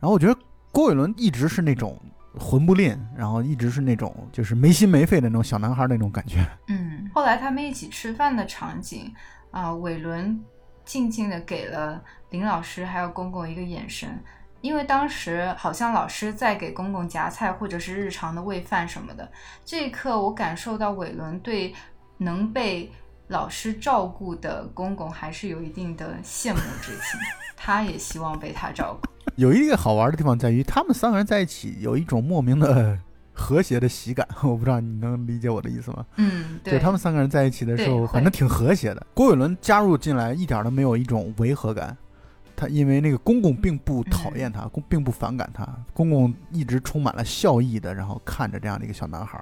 然后我觉得郭伟伦一直是那种混不吝，然后一直是那种就是没心没肺的那种小男孩那种感觉。嗯，后来他们一起吃饭的场景啊、呃，伟伦静静的给了林老师还有公公一个眼神，因为当时好像老师在给公公夹菜或者是日常的喂饭什么的。这一刻我感受到伟伦对能被老师照顾的公公还是有一定的羡慕之情，他也希望被他照顾。有一个好玩的地方在于他们三个人在一起有一种莫名的和谐的喜感，我不知道你能理解我的意思吗？嗯，对，就他们三个人在一起的时候反正挺和谐的。郭伟伦加入进来一点都没有一种违和感，他因为那个公公并不讨厌他、嗯、并不反感他，公公一直充满了笑意的然后看着这样的一个小男孩，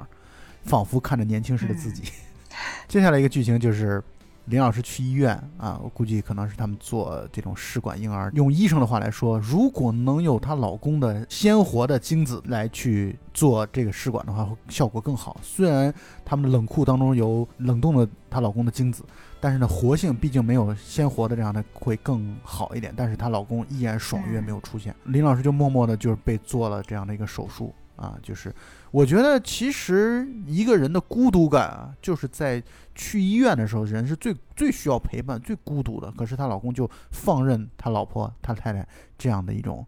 仿佛看着年轻时的自己、嗯、接下来一个剧情就是林老师去医院啊，我估计可能是他们做这种试管婴儿，用医生的话来说，如果能有她老公的鲜活的精子来去做这个试管的话，效果更好。虽然他们的冷库当中有冷冻的她老公的精子，但是呢活性毕竟没有鲜活的这样的会更好一点，但是她老公依然爽约没有出现，林老师就默默的就是被做了这样的一个手术啊。就是我觉得其实一个人的孤独感啊，就是在去医院的时候人是最最需要陪伴最孤独的，可是她老公就放任她老婆她太太这样的一种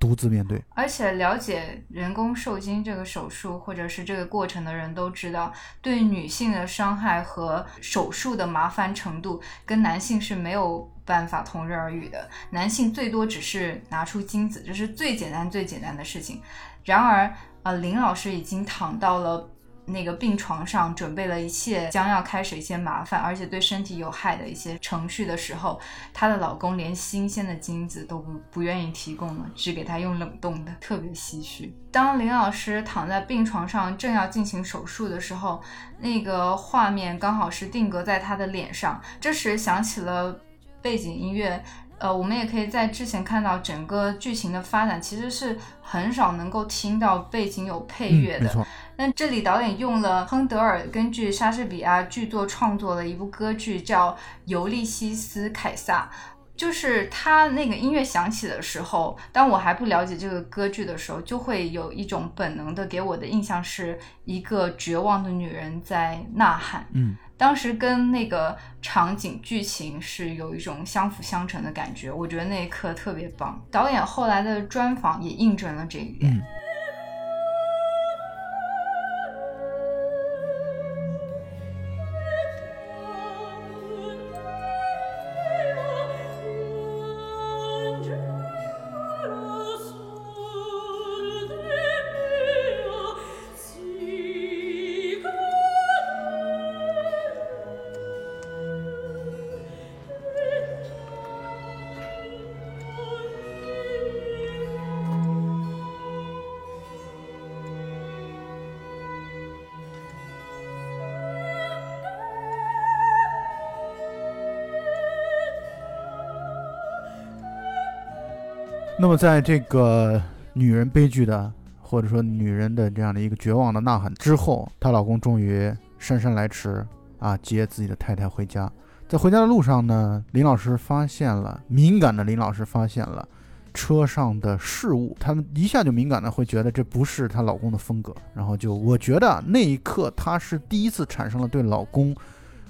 独自面对。而且了解人工受精这个手术或者是这个过程的人都知道，对女性的伤害和手术的麻烦程度跟男性是没有办法同日而语的，男性最多只是拿出精子，这是最简单最简单的事情。然而呃，林老师已经躺到了那个病床上，准备了一切将要开始一些麻烦而且对身体有害的一些程序的时候，她的老公连新鲜的精子都不不愿意提供了，只给她用冷冻的，特别唏嘘。当林老师躺在病床上正要进行手术的时候，那个画面刚好是定格在她的脸上，这时响起了背景音乐。呃，我们也可以在之前看到整个剧情的发展其实是很少能够听到背景有配乐的、嗯、那这里导演用了亨德尔根据莎士比亚剧作创作了一部歌剧叫《尤利西斯·凯撒》，就是他那个音乐响起的时候，当我还不了解这个歌剧的时候，就会有一种本能的给我的印象是一个绝望的女人在呐喊。嗯，当时跟那个场景剧情是有一种相辅相成的感觉，我觉得那一刻特别棒。导演后来的专访也印证了这一点、嗯、那么在这个女人悲剧的或者说女人的这样的一个绝望的呐喊之后，她老公终于姗姗来迟啊，接自己的太太回家。在回家的路上呢，林老师发现了，敏感的林老师发现了车上的事物，他们一下就敏感的会觉得这不是她老公的风格，然后就我觉得那一刻她是第一次产生了对老公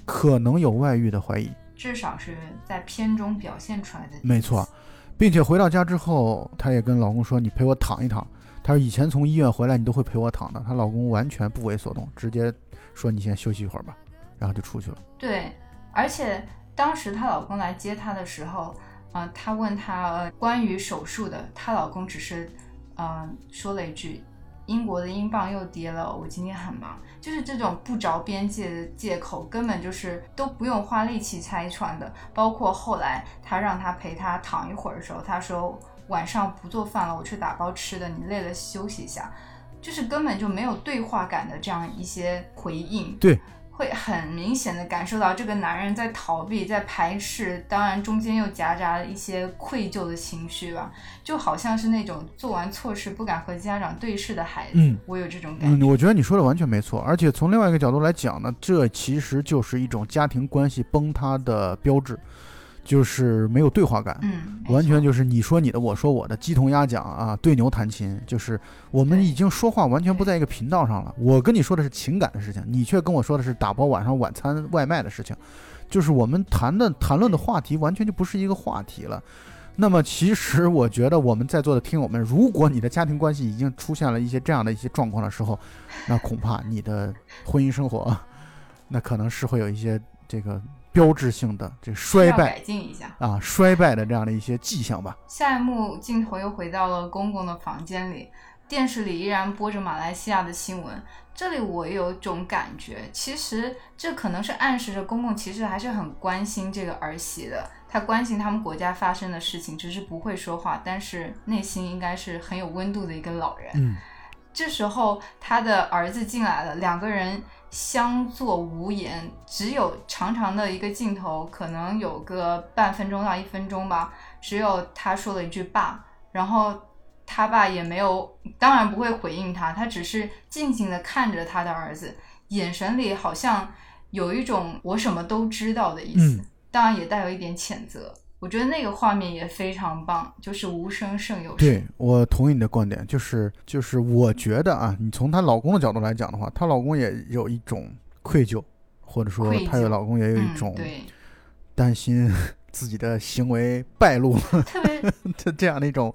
可能有外遇的怀疑，至少是在片中表现出来的。没错，并且回到家之后她也跟老公说你陪我躺一躺，她说以前从医院回来你都会陪我躺的，她老公完全不为所动，直接说你先休息一会儿吧，然后就出去了。对，而且当时她老公来接她的时候、呃、她问她关于手术的，她老公只是、呃、说了一句英国的英镑又跌了，我今天很忙，就是这种不着边界的借口根本就是都不用花力气拆穿的。包括后来他让他陪他躺一会儿的时候，他说晚上不做饭了，我去打包吃的，你累了休息一下，就是根本就没有对话感的这样一些回应。对，会很明显的感受到这个男人在逃避在排斥，当然中间又夹杂了一些愧疚的情绪吧，就好像是那种做完错事不敢和家长对视的孩子、嗯、我有这种感觉、嗯、我觉得你说的完全没错。而且从另外一个角度来讲呢，这其实就是一种家庭关系崩塌的标志，就是没有对话感，嗯，完全就是你说你的我说我的，鸡同鸭讲啊，对牛弹琴，就是我们已经说话完全不在一个频道上了。我跟你说的是情感的事情，你却跟我说的是打包晚上晚餐外卖的事情，就是我们谈论谈论的话题完全就不是一个话题了。那么其实我觉得我们在座的听友们，如果你的家庭关系已经出现了一些这样的一些状况的时候，那恐怕你的婚姻生活那可能是会有一些这个标志性的这衰败，改进一下啊，衰败的这样的一些迹象吧。下一幕镜头又回到了公公的房间里，电视里依然播着马来西亚的新闻。这里我有种感觉，其实这可能是暗示着公公其实还是很关心这个儿媳的，他关心他们国家发生的事情，只是不会说话，但是内心应该是很有温度的一个老人。嗯，这时候他的儿子进来了，两个人相坐无言，只有长长的一个镜头，可能有个半分钟到一分钟吧，只有他说了一句爸，然后他爸也没有，当然不会回应他，他只是静静的看着他的儿子，眼神里好像有一种我什么都知道的意思，嗯，当然也带有一点谴责。我觉得那个画面也非常棒，就是无声胜有声。对，我同意你的观点，就是就是我觉得啊，你从她老公的角度来讲的话，她老公也有一种愧疚，或者说她的老公也有一种担心自己的行为败露，嗯，特别这样的一种，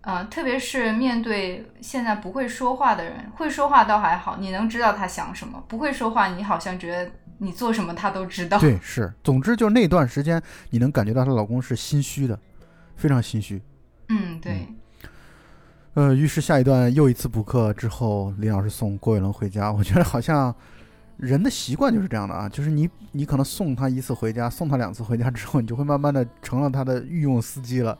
呃、特别是面对现在不会说话的人，会说话倒还好，你能知道他想什么，不会说话你好像觉得你做什么他都知道。对，是。总之就是那段时间你能感觉到她老公是心虚的，非常心虚。嗯，对。嗯，呃，于是下一段又一次补课之后，林老师送郭伟伦回家。我觉得好像人的习惯就是这样的啊，就是你你可能送他一次回家，送他两次回家之后，你就会慢慢的成了他的御用司机了，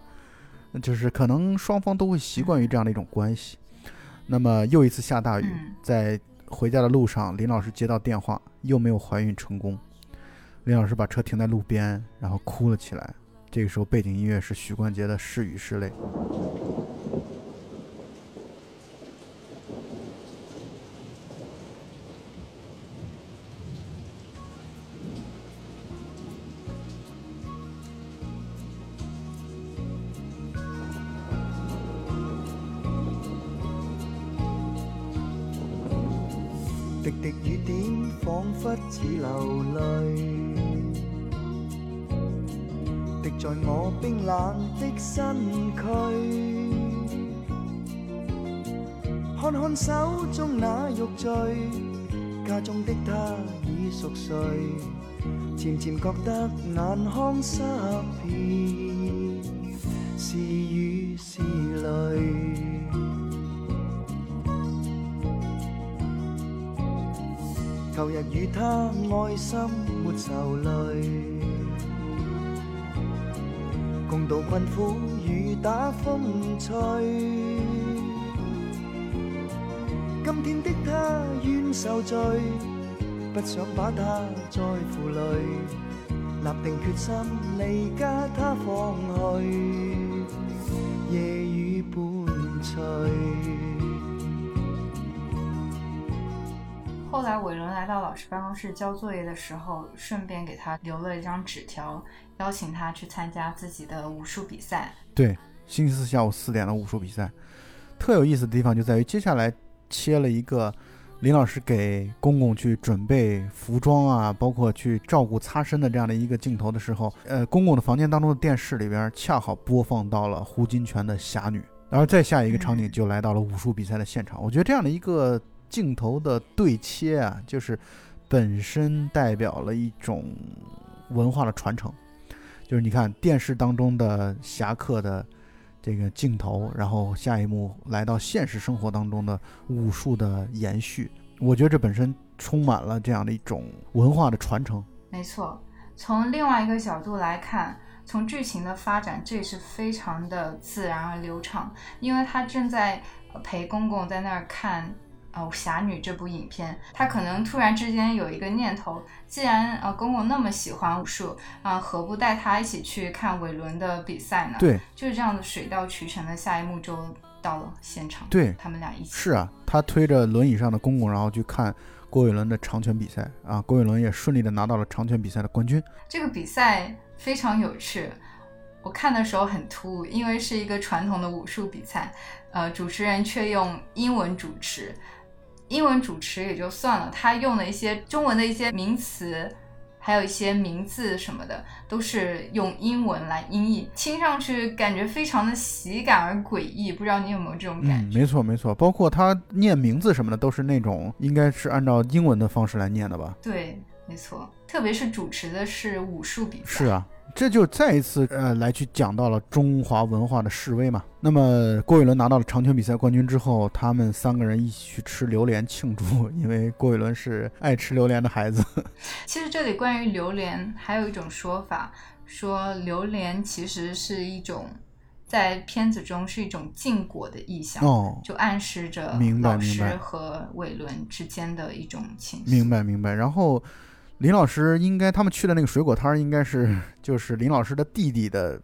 就是可能双方都会习惯于这样的一种关系。那么又一次下大雨，嗯，在回家的路上，林老师接到电话，又没有怀孕成功。林老师把车停在路边，然后哭了起来。这个时候背景音乐是许冠杰的《是雨是泪》。滴滴雨點彷彿似流淚，滴在我冰冷的身軀，看看手中那玉墜，家中的她已熟睡，漸漸覺得眼眶濕遍，是雨是淚。舊日與他愛心沒愁慮，共度困苦雨打風吹，今天的他冤受罪，不想把他再負累，立定決心離家他放去，夜雨伴隨。后来伟伦来到老师办公室交作业的时候，顺便给他留了一张纸条，邀请他去参加自己的武术比赛。对，星期四下午四点的武术比赛。特有意思的地方就在于接下来切了一个林老师给公公去准备服装啊，包括去照顾擦身的这样的一个镜头的时候，呃，公公的房间当中的电视里边恰好播放到了胡金铨的《侠女》，然后再下一个场景就来到了武术比赛的现场。嗯，我觉得这样的一个镜头的对切啊，就是本身代表了一种文化的传承，就是你看电视当中的侠客的这个镜头，然后下一幕来到现实生活当中的武术的延续，我觉得这本身充满了这样的一种文化的传承。没错，从另外一个角度来看，从剧情的发展，这也是非常的自然而流畅，因为他正在陪公公在那儿看呃、哦，侠女这部影片，他可能突然之间有一个念头，既然呃公公那么喜欢武术啊，呃，何不带他一起去看伟伦的比赛呢？对，就是这样的水到渠成的，下一幕就到了现场。对，他们俩一起。是啊，他推着轮椅上的公公，然后去看郭伟伦的长拳比赛啊，郭伟伦也顺利的拿到了长拳比赛的冠军。这个比赛非常有趣。我看的时候很突兀，因为是一个传统的武术比赛，呃，主持人却用英文主持，英文主持也就算了，他用了一些中文的一些名词，还有一些名字什么的，都是用英文来音译，听上去感觉非常的喜感而诡异，不知道你有没有这种感觉？嗯，没错没错，包括他念名字什么的，都是那种应该是按照英文的方式来念的吧？对，没错，特别是主持的是武术比赛。是啊。这就再一次呃来去讲到了中华文化的示威嘛。那么郭雨伦拿到了长拳比赛冠军之后，他们三个人一起去吃榴莲庆祝，因为郭雨伦是爱吃榴莲的孩子。其实这里关于榴莲还有一种说法，说榴莲其实是一种在片子中是一种禁果的意象，哦，就暗示着老师和伟伦之间的一种情绪。明白明白。然后林老师应该他们去的那个水果摊应该是就是林老师的弟弟的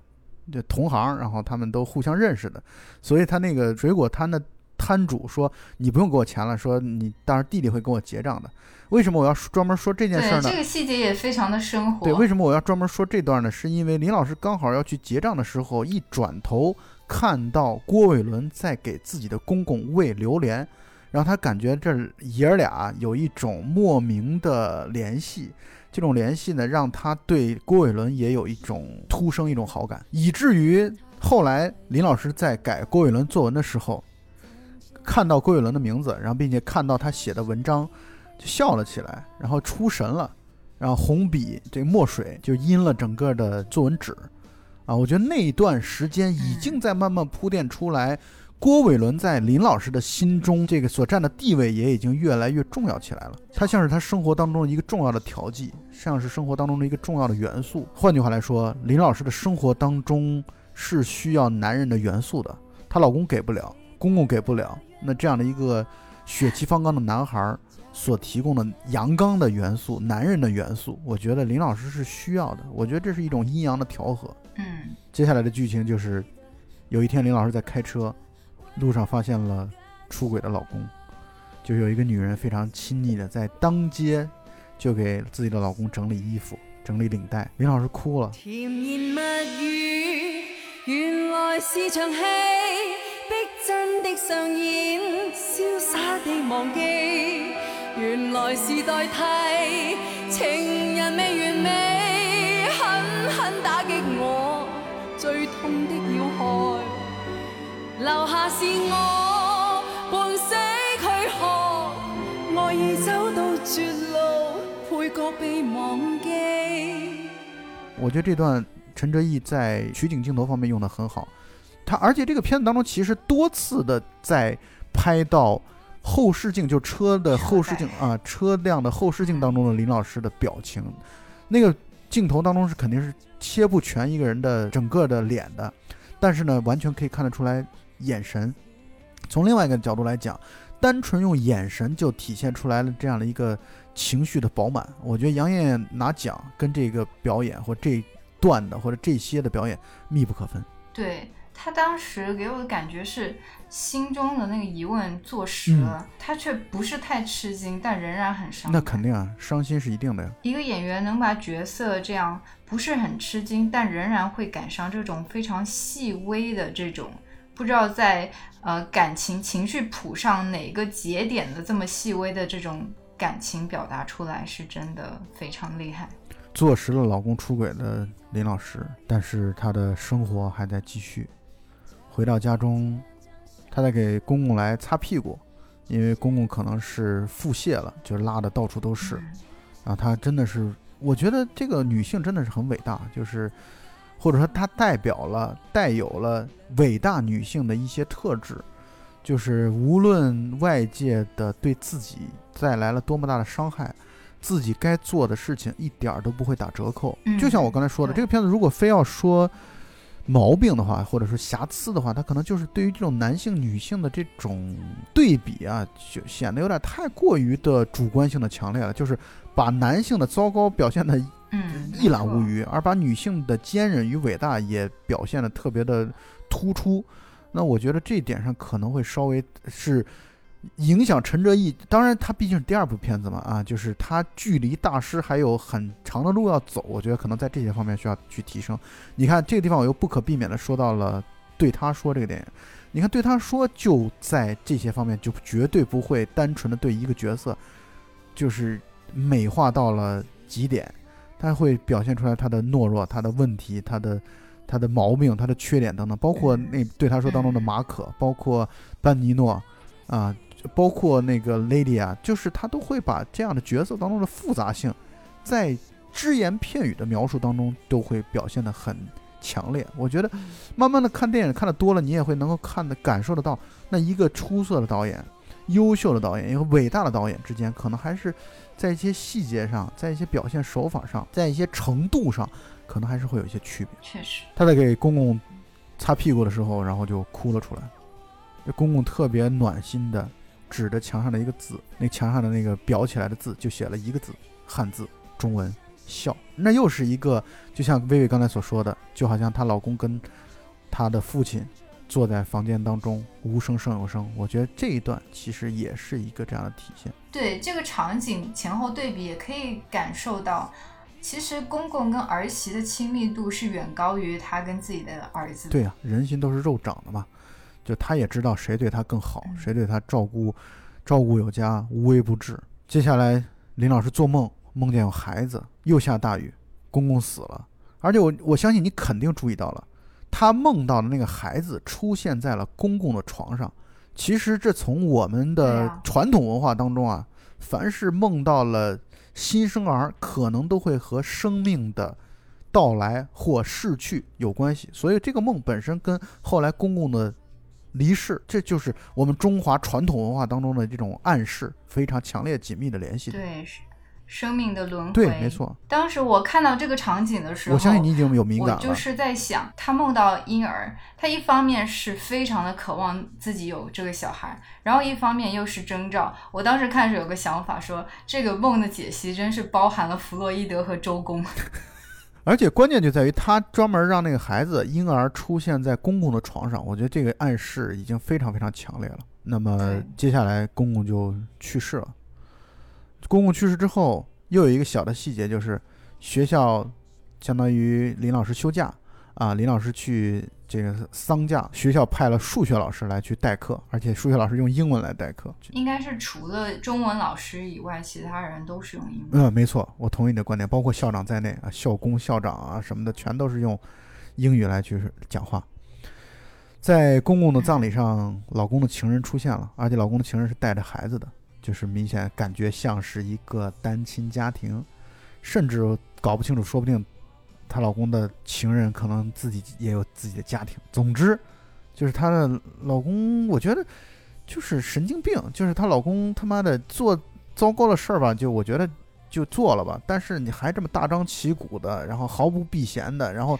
同行，然后他们都互相认识的，所以他那个水果摊的摊主说你不用给我钱了，说你当然弟弟会跟我结账的。为什么我要专门说这件事呢？对，这个细节也非常的生活。对，为什么我要专门说这段呢？是因为林老师刚好要去结账的时候，一转头看到郭伟伦在给自己的公公喂榴莲，然后他感觉这爷俩有一种莫名的联系，这种联系呢让他对郭伟伦也有一种突生一种好感，以至于后来林老师在改郭伟伦作文的时候看到郭伟伦的名字，然后并且看到他写的文章就笑了起来，然后出神了，然后红笔这墨水就印了整个的作文纸啊，我觉得那一段时间已经在慢慢铺垫出来郭伟伦在林老师的心中这个所占的地位也已经越来越重要起来了，他像是他生活当中的一个重要的调剂，像是生活当中的一个重要的元素。换句话来说，林老师的生活当中是需要男人的元素的，她老公给不了，公公给不了，那这样的一个血气方刚的男孩所提供的阳刚的元素，男人的元素，我觉得林老师是需要的，我觉得这是一种阴阳的调和。嗯，接下来的剧情就是有一天林老师在开车路上发现了出轨的老公，就有一个女人非常亲昵的在当街就给自己的老公整理衣服整理领带，林老师哭了。甜言蜜语原来是场戏，逼真的上演，潇洒地忘记，原来是代替情人未完美，狠狠打击我最痛的要害，留下是我半死躯壳，我已走到绝路，配角被忘记。我觉得这段陈哲艺在取景镜头方面用得很好，他而且这个片子当中其实多次的在拍到后视镜，就车的后视镜啊，车辆的后视镜当中的林老师的表情，那个镜头当中是肯定是切不全一个人的整个的脸的，但是呢完全可以看得出来眼神，从另外一个角度来讲，单纯用眼神就体现出来了这样的一个情绪的饱满。我觉得杨艳艳拿奖跟这个表演或这段的或者这些的表演密不可分。对，他当时给我的感觉是心中的那个疑问坐实了，嗯，他却不是太吃惊，但仍然很伤感。那肯定啊，伤心是一定的呀。一个演员能把角色这样不是很吃惊，但仍然会感伤，这种非常细微的这种不知道在呃感情情绪谱上哪个节点的这么细微的这种感情表达出来，是真的非常厉害。坐实了老公出轨的林老师，但是他的生活还在继续。回到家中，他在给公公来擦屁股，因为公公可能是腹泻了，就拉的到处都是。然后他真的是，我觉得这个女性真的是很伟大，就是或者说她代表了带有了伟大女性的一些特质，就是无论外界的对自己带来了多么大的伤害，自己该做的事情一点都不会打折扣。就像我刚才说的，这个片子如果非要说毛病的话，或者说瑕疵的话，它可能就是对于这种男性女性的这种对比啊，就显得有点太过于的主观性的强烈了，就是把男性的糟糕表现的一览无余，嗯，而把女性的坚韧与伟大也表现的特别的突出。那我觉得这一点上可能会稍微是影响陈哲艺，当然他毕竟是第二部片子嘛，啊，就是他距离大师还有很长的路要走，我觉得可能在这些方面需要去提升。你看这个地方我又不可避免的说到了对他说这个电影，你看对他说就在这些方面就绝对不会单纯的对一个角色就是美化到了极点，他会表现出来他的懦弱，他的问题，他的他的毛病，他的缺点等等，包括那对他说当中的马可，包括班尼诺啊，包括那个 Lady 啊，就是他都会把这样的角色当中的复杂性在只言片语的描述当中都会表现得很强烈。我觉得慢慢的看电影看得多了，你也会能够看得感受得到，那一个出色的导演，优秀的导演，一个伟大的导演之间可能还是在一些细节上，在一些表现手法上，在一些程度上可能还是会有一些区别。确实他在给公公擦屁股的时候然后就哭了出来，这公公特别暖心的指着墙上的一个字，那墙上的那个裱起来的字就写了一个字，汉字中文笑，那又是一个就像薇薇刚才所说的，就好像她老公跟她的父亲坐在房间当中无声胜有声，我觉得这一段其实也是一个这样的体现。对，这个场景前后对比也可以感受到，其实公公跟儿媳的亲密度是远高于他跟自己的儿子的。对啊，人心都是肉长的嘛，就他也知道谁对他更好，嗯，谁对他照顾照顾有加，无微不至。接下来林老师做梦，梦见有孩子，又下大雨，公公死了，而且我我相信你肯定注意到了，他梦到的那个孩子出现在了公公的床上。其实这从我们的传统文化当中啊，凡是梦到了新生儿可能都会和生命的到来或逝去有关系，所以这个梦本身跟后来公公的离世，这就是我们中华传统文化当中的这种暗示非常强烈紧密的联系。对，生命的轮回。对，没错。当时我看到这个场景的时候，我相信你已经有敏感了，我就是在想他梦到婴儿，他一方面是非常的渴望自己有这个小孩，然后一方面又是征兆。我当时看着有个想法说，这个梦的解析真是包含了弗洛伊德和周公。而且关键就在于他专门让那个孩子婴儿出现在公公的床上，我觉得这个暗示已经非常非常强烈了。那么接下来公公就去世了，公公去世之后又有一个小的细节，就是学校相当于林老师休假啊，林老师去这个丧假，学校派了数学老师来去代课，而且数学老师用英文来代课，应该是除了中文老师以外其他人都是用英文。嗯，没错，我同意你的观点，包括校长在内啊，校工校长啊什么的全都是用英语来去讲话。在公公的葬礼上，嗯，老公的情人出现了，而且老公的情人是带着孩子的，就是明显感觉像是一个单亲家庭，甚至搞不清楚，说不定她老公的情人可能自己也有自己的家庭。总之就是她的老公我觉得就是神经病，就是她老公他妈的做糟糕的事儿吧，就我觉得就做了吧，但是你还这么大张旗鼓的，然后毫不避嫌的，然后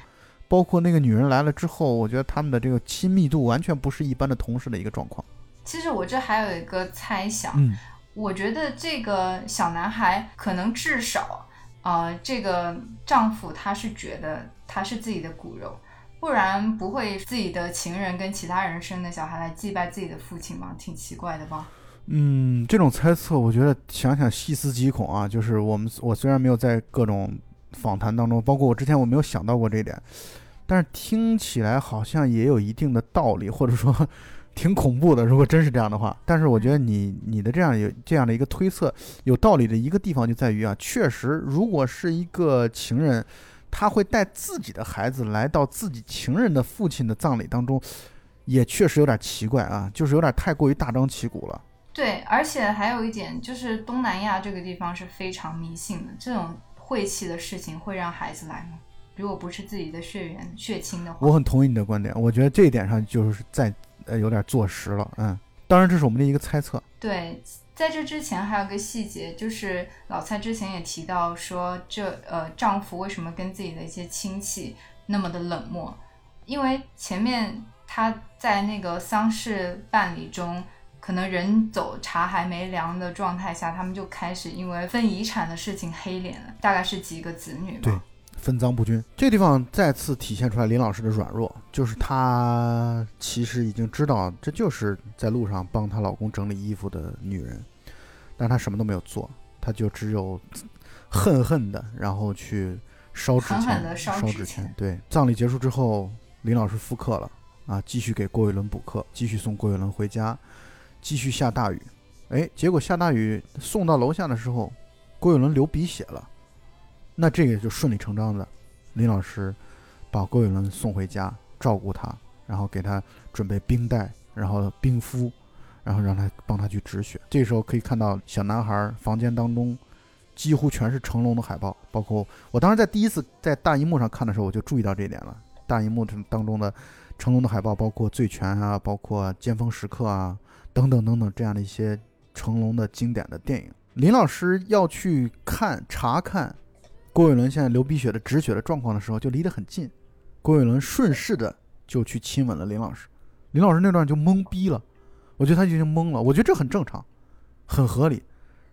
包括那个女人来了之后，我觉得他们的这个亲密度完全不是一般的同事的一个状况。其实我这还有一个猜想，嗯，我觉得这个小男孩可能至少呃，这个丈夫他是觉得他是自己的骨肉，不然不会自己的情人跟其他人生的小孩来祭拜自己的父亲嘛，挺奇怪的吧。嗯，这种猜测我觉得想想细思极恐啊，就是我们我虽然没有在各种访谈当中，包括我之前我没有想到过这一点，但是听起来好像也有一定的道理，或者说挺恐怖的，如果真是这样的话。但是我觉得你你的这样有这样的一个推测有道理的一个地方就在于啊，确实如果是一个情人他会带自己的孩子来到自己情人的父亲的葬礼当中，也确实有点奇怪啊，就是有点太过于大张旗鼓了。对，而且还有一点就是东南亚这个地方是非常迷信的，这种晦气的事情会让孩子来吗？如果不是自己的血缘血亲的话。我很同意你的观点，我觉得这一点上就是在呃，有点坐实了。嗯，当然这是我们的一个猜测。对，在这之前还有个细节，就是老蔡之前也提到说这呃丈夫为什么跟自己的一些亲戚那么的冷漠，因为前面他在那个丧事办理中可能人走茶还没凉的状态下，他们就开始因为分遗产的事情黑脸了，大概是几个子女吧。对，分赃不均。这个地方再次体现出来林老师的软弱，就是她其实已经知道这就是在路上帮她老公整理衣服的女人，但她什么都没有做，她就只有恨恨的然后去烧纸钱，烧纸钱。对，葬礼结束之后林老师复课了啊，继续给郭伟伦补课，继续送郭伟伦回家，继续下大雨。哎，结果下大雨送到楼下的时候郭伟伦流鼻血了，那这个就顺理成章的林老师把郭伟伦送回家，照顾他，然后给他准备冰袋，然后冰敷，然后让他帮他去止血。这时候可以看到小男孩房间当中几乎全是成龙的海报，包括我当时在第一次在大荧幕上看的时候我就注意到这一点了，大荧幕当中的成龙的海报包括醉拳啊，包括尖峰时刻啊等等等等，这样的一些成龙的经典的电影。林老师要去看查看郭伟伦现在流鼻血的止血的状况的时候，就离得很近，郭伟伦顺势的就去亲吻了林老师。林老师那段就懵逼了，我觉得他已经懵了，我觉得这很正常很合理。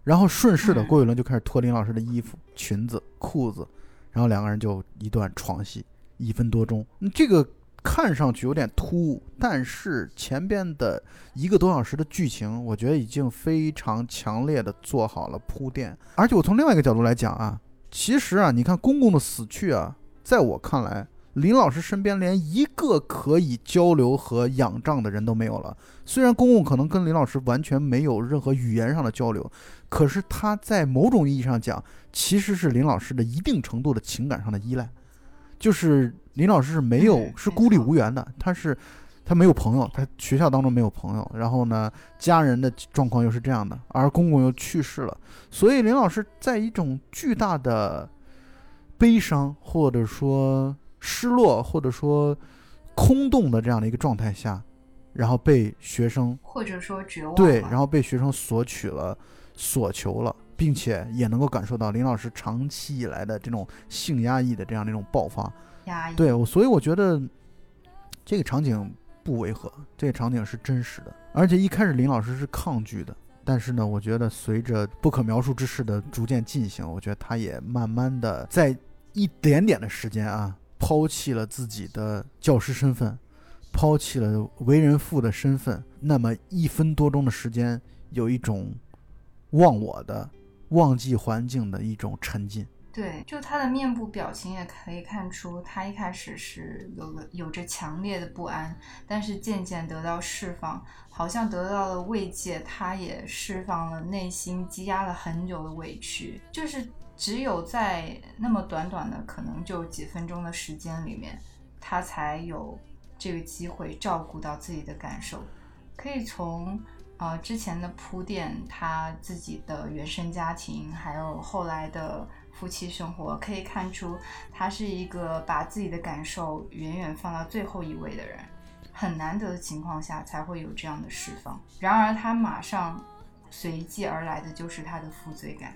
然后顺势的郭伟伦就开始脱林老师的衣服裙子裤子，然后两个人就一段床戏一分多钟。这个看上去有点突兀，但是前边的一个多小时的剧情我觉得已经非常强烈的做好了铺垫。而且我从另外一个角度来讲啊，其实啊你看公公的死去啊，在我看来林老师身边连一个可以交流和仰仗的人都没有了。虽然公公可能跟林老师完全没有任何语言上的交流，可是他在某种意义上讲其实是林老师的一定程度的情感上的依赖，就是林老师是没有是孤立无援的，他是他没有朋友，他学校当中没有朋友，然后呢家人的状况又是这样的，而公公又去世了，所以林老师在一种巨大的悲伤或者说失落或者说空洞的这样的一个状态下，然后被学生或者说绝望，对，然后被学生索取了索求了，并且也能够感受到林老师长期以来的这种性压抑的这样的一种爆发压抑。对，所以我觉得这个场景不违和，这个场景是真实的。而且一开始林老师是抗拒的，但是呢我觉得随着不可描述之事的逐渐进行，我觉得他也慢慢的在一点点的时间啊抛弃了自己的教师身份，抛弃了为人父的身份，那么一分多钟的时间有一种忘我的忘记环境的一种沉浸。对，就他的面部表情也可以看出他一开始是 有, 有着强烈的不安，但是渐渐得到释放，好像得到了慰藉，他也释放了内心积压了很久的委屈。就是只有在那么短短的可能就几分钟的时间里面，他才有这个机会照顾到自己的感受。可以从、呃、之前的铺垫，他自己的原生家庭还有后来的夫妻生活，可以看出他是一个把自己的感受远远放到最后一位的人，很难得的情况下才会有这样的释放。然而他马上随即而来的就是他的负罪感，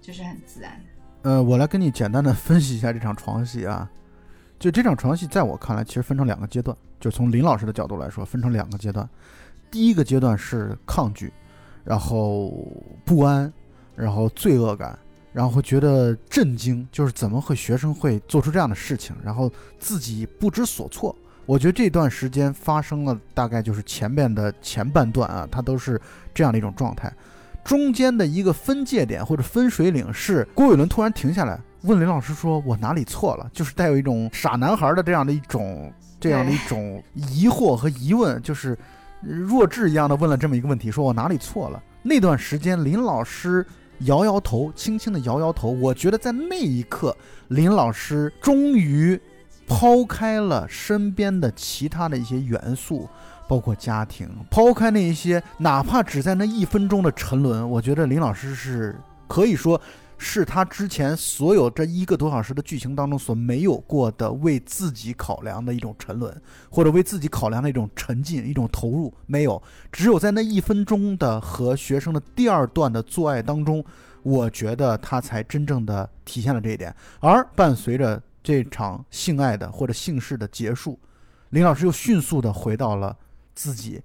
就是很自然的。呃，我来跟你简单的分析一下这场床戏啊。就这场床戏在我看来其实分成两个阶段，就从林老师的角度来说分成两个阶段。第一个阶段是抗拒，然后不安，然后罪恶感，然后会觉得震惊，就是怎么会学生会做出这样的事情，然后自己不知所措。我觉得这段时间发生了大概就是前面的前半段啊，它都是这样的一种状态。中间的一个分界点或者分水岭是郭伟伦突然停下来问林老师说我哪里错了，就是带有一种傻男孩的这样的一种这样的一种疑惑和疑问，就是弱智一样的问了这么一个问题，说我哪里错了。那段时间林老师摇摇头，轻轻的摇摇头。我觉得在那一刻林老师终于抛开了身边的其他的一些元素，包括家庭，抛开那一些哪怕只在那一分钟的沉沦。我觉得林老师是可以说是他之前所有这一个多小时的剧情当中所没有过的为自己考量的一种沉沦，或者为自己考量的一种沉浸一种投入，没有。只有在那一分钟的和学生的第二段的做爱当中，我觉得他才真正的体现了这一点。而伴随着这场性爱的或者性事的结束，林老师又迅速的回到了自己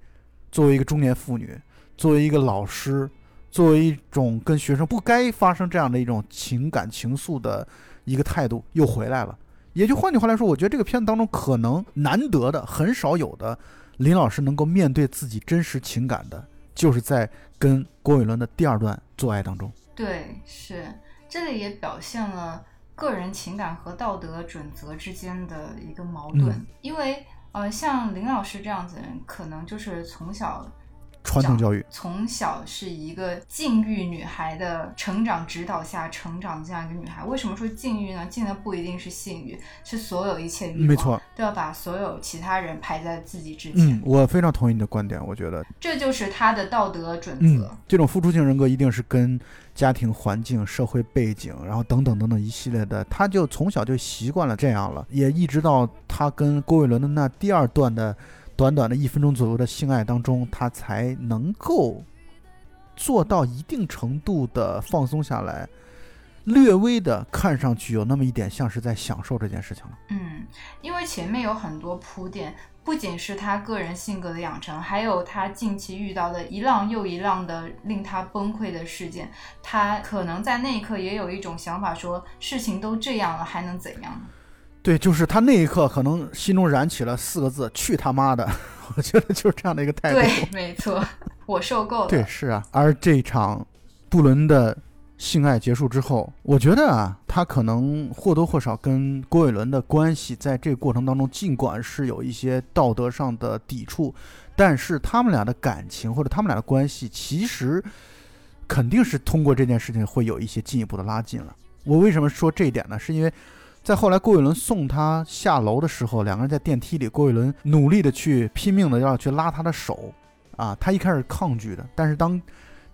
作为一个中年妇女，作为一个老师，作为一种跟学生不该发生这样的一种情感情愫的一个态度又回来了。也就换句话来说，我觉得这个片子当中可能难得的很少有的林老师能够面对自己真实情感的，就是在跟郭伟伦的第二段做爱当中。对，是，这里也表现了个人情感和道德准则之间的一个矛盾、嗯、因为呃，像林老师这样子的人可能就是从小传统教育，从小是一个禁欲女孩的成长指导下成长这样一个女孩。为什么说禁欲呢？禁的不一定是性欲，是所有一切欲望，没错，都要把所有其他人排在自己之前、嗯、我非常同意你的观点。我觉得这就是她的道德准则、嗯、这种付出性人格一定是跟家庭环境、社会背景，然后等等等等一系列的，她就从小就习惯了这样了，也一直到她跟郭伟伦的那第二段的短短的一分钟左右的性爱当中，他才能够做到一定程度的放松下来，略微的看上去有那么一点像是在享受这件事情了。嗯，因为前面有很多铺垫，不仅是他个人性格的养成，还有他近期遇到的一浪又一浪的令他崩溃的事件，他可能在那一刻也有一种想法说，事情都这样了还能怎样呢？对，就是他那一刻可能心中燃起了四个字，去他妈的。我觉得就是这样的一个态度。对，没错，我受够了。对，是啊。而这场布伦的性爱结束之后，我觉得啊，他可能或多或少跟郭伟伦的关系在这个过程当中尽管是有一些道德上的抵触，但是他们俩的感情或者他们俩的关系其实肯定是通过这件事情会有一些进一步的拉近了。我为什么说这一点呢？是因为在后来郭伟伦送他下楼的时候，两个人在电梯里，郭伟伦努力的去拼命的要去拉他的手啊，他一开始抗拒的，但是当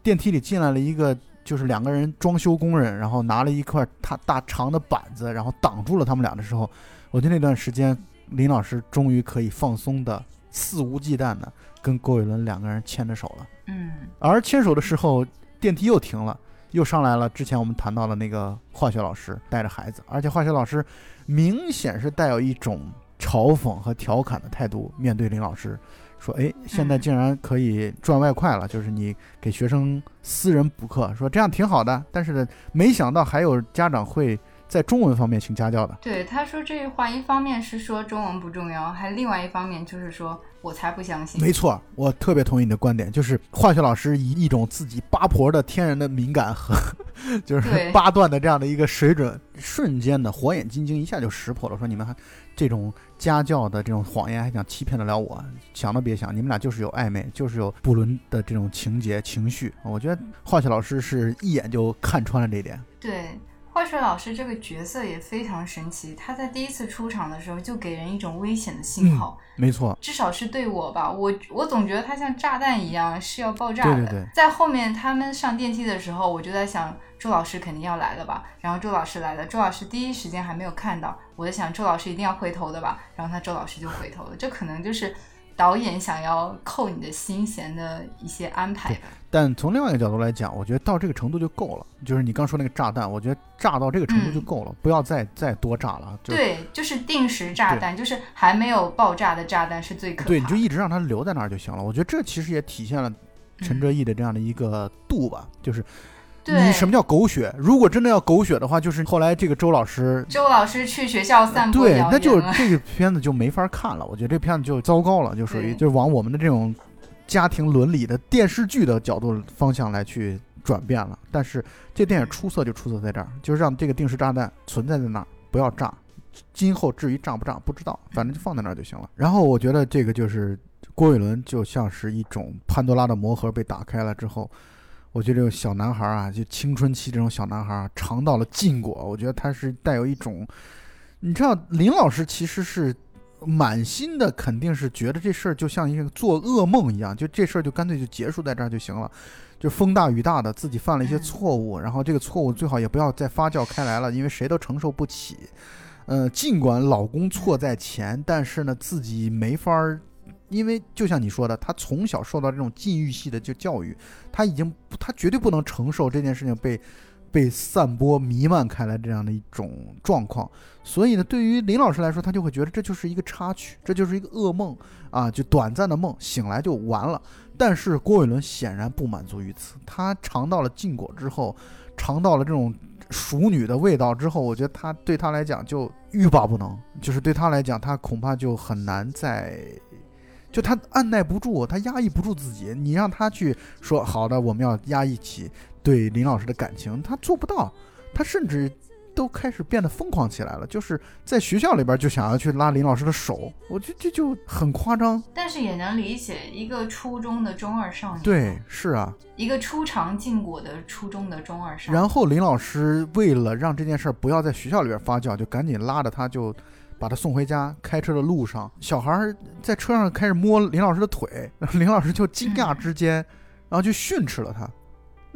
电梯里进来了一个就是两个人装修工人，然后拿了一块大大长的板子然后挡住了他们俩的时候，我觉得那段时间林老师终于可以放松的肆无忌惮的跟郭伟伦两个人牵着手了。嗯，而牵手的时候电梯又停了，又上来了之前我们谈到了那个化学老师带着孩子，而且化学老师明显是带有一种嘲讽和调侃的态度面对林老师，说哎，现在竟然可以赚外快了，就是你给学生私人补课，说这样挺好的，但是没想到还有家长会在中文方面请家教的。对，他说这句话一方面是说中文不重要，还另外一方面就是说我才不相信。没错，我特别同意你的观点，就是化学老师以一种自己八婆的天然的敏感和就是八段的这样的一个水准，瞬间的火眼金睛一下就识破了，说你们还这种家教的这种谎言还想欺骗得了我，想都别想，你们俩就是有暧昧，就是有不伦的这种情节情绪。我觉得化学老师是一眼就看穿了这一点。对，化学老师这个角色也非常神奇，他在第一次出场的时候就给人一种危险的信号、嗯、没错，至少是对我吧，我我总觉得他像炸弹一样是要爆炸的。对对对，在后面他们上电梯的时候我就在想周老师肯定要来了吧，然后周老师来了，周老师第一时间还没有看到，我在想周老师一定要回头的吧，然后他周老师就回头了，这可能就是导演想要扣你的心弦的一些安排吧。但从另外一个角度来讲，我觉得到这个程度就够了，就是你刚说那个炸弹，我觉得炸到这个程度就够了、嗯、不要再再多炸了。对，就是定时炸弹，就是还没有爆炸的炸弹是最可怕的。对，你就一直让它留在那儿就行了。我觉得这其实也体现了陈哲艺的这样的一个度吧、嗯、就是你什么叫狗血？如果真的要狗血的话，就是后来这个周老师，周老师去学校散步，对，那就这个片子就没法看了。我觉得这片子就糟糕了，就属于就往我们的这种家庭伦理的电视剧的角度方向来去转变了。但是这电影出色就出色在这儿，就是让这个定时炸弹存在在那儿，不要炸。今后至于炸不炸不知道，反正就放在那儿就行了。然后我觉得这个就是郭伟伦就像是一种潘多拉的魔盒被打开了之后。我觉得这种小男孩啊，就青春期这种小男孩、啊、尝到了禁果，我觉得他是带有一种，你知道林老师其实是满心的肯定是觉得这事儿就像一个做噩梦一样，就这事儿就干脆就结束在这儿就行了，就风大雨大的自己犯了一些错误，然后这个错误最好也不要再发酵开来了，因为谁都承受不起。呃，尽管老公错在前，但是呢自己没法，因为就像你说的，他从小受到这种禁欲系的就教育，他已经他绝对不能承受这件事情被被散播弥漫开来这样的一种状况，所以呢对于林老师来说，他就会觉得这就是一个插曲，这就是一个噩梦啊，就短暂的梦，醒来就完了。但是郭伟伦显然不满足于此，他尝到了禁果之后，尝到了这种熟女的味道之后，我觉得他对他来讲就欲罢不能，就是对他来讲他恐怕就很难再，就他按耐不住，他压抑不住自己，你让他去说好的我们要压抑起对林老师的感情，他做不到，他甚至都开始变得疯狂起来了，就是在学校里边就想要去拉林老师的手，我觉得这就很夸张。但是也能理解，一个初中的中二少年，对，是啊，一个初尝禁果的初中的中二少年。然后林老师为了让这件事不要在学校里边发酵，就赶紧拉着他就把他送回家，开车的路上，小孩在车上开始摸林老师的腿，林老师就惊讶之间、嗯、然后就训斥了他。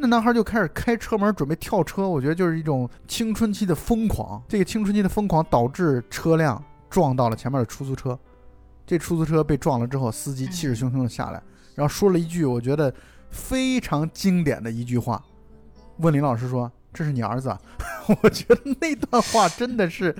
那男孩就开始开车门准备跳车，我觉得就是一种青春期的疯狂，这个青春期的疯狂导致车辆撞到了前面的出租车，这出租车被撞了之后，司机气势汹汹的下来，然后说了一句我觉得非常经典的一句话，问林老师说这是你儿子、啊、我觉得那段话真的是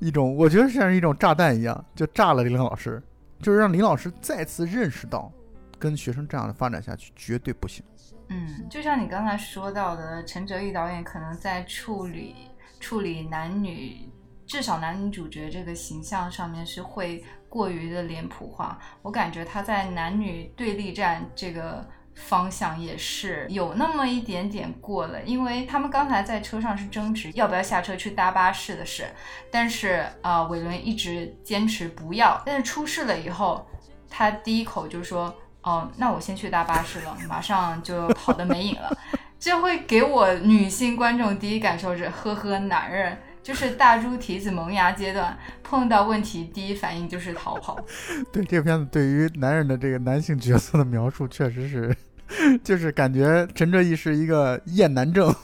一种，我觉得像是一种炸弹一样就炸了林老师，就是让林老师再次认识到跟学生这样的发展下去绝对不行。嗯，就像你刚才说到的，陈哲艺导演可能在处理处理男女，至少男女主角这个形象上面是会过于的脸谱化，我感觉他在男女对立战这个方向也是有那么一点点过了，因为他们刚才在车上是争执要不要下车去搭巴士的事，但是呃，伟伦一直坚持不要，但是出事了以后他第一口就说哦，那我先去搭巴士了，马上就跑得没影了。这会给我女性观众第一感受是，呵呵，男人就是大猪蹄子萌芽阶段，碰到问题第一反应就是逃跑。对，这片子对于男人的这个男性角色的描述，确实是，就是感觉陈哲艺是一个厌男症。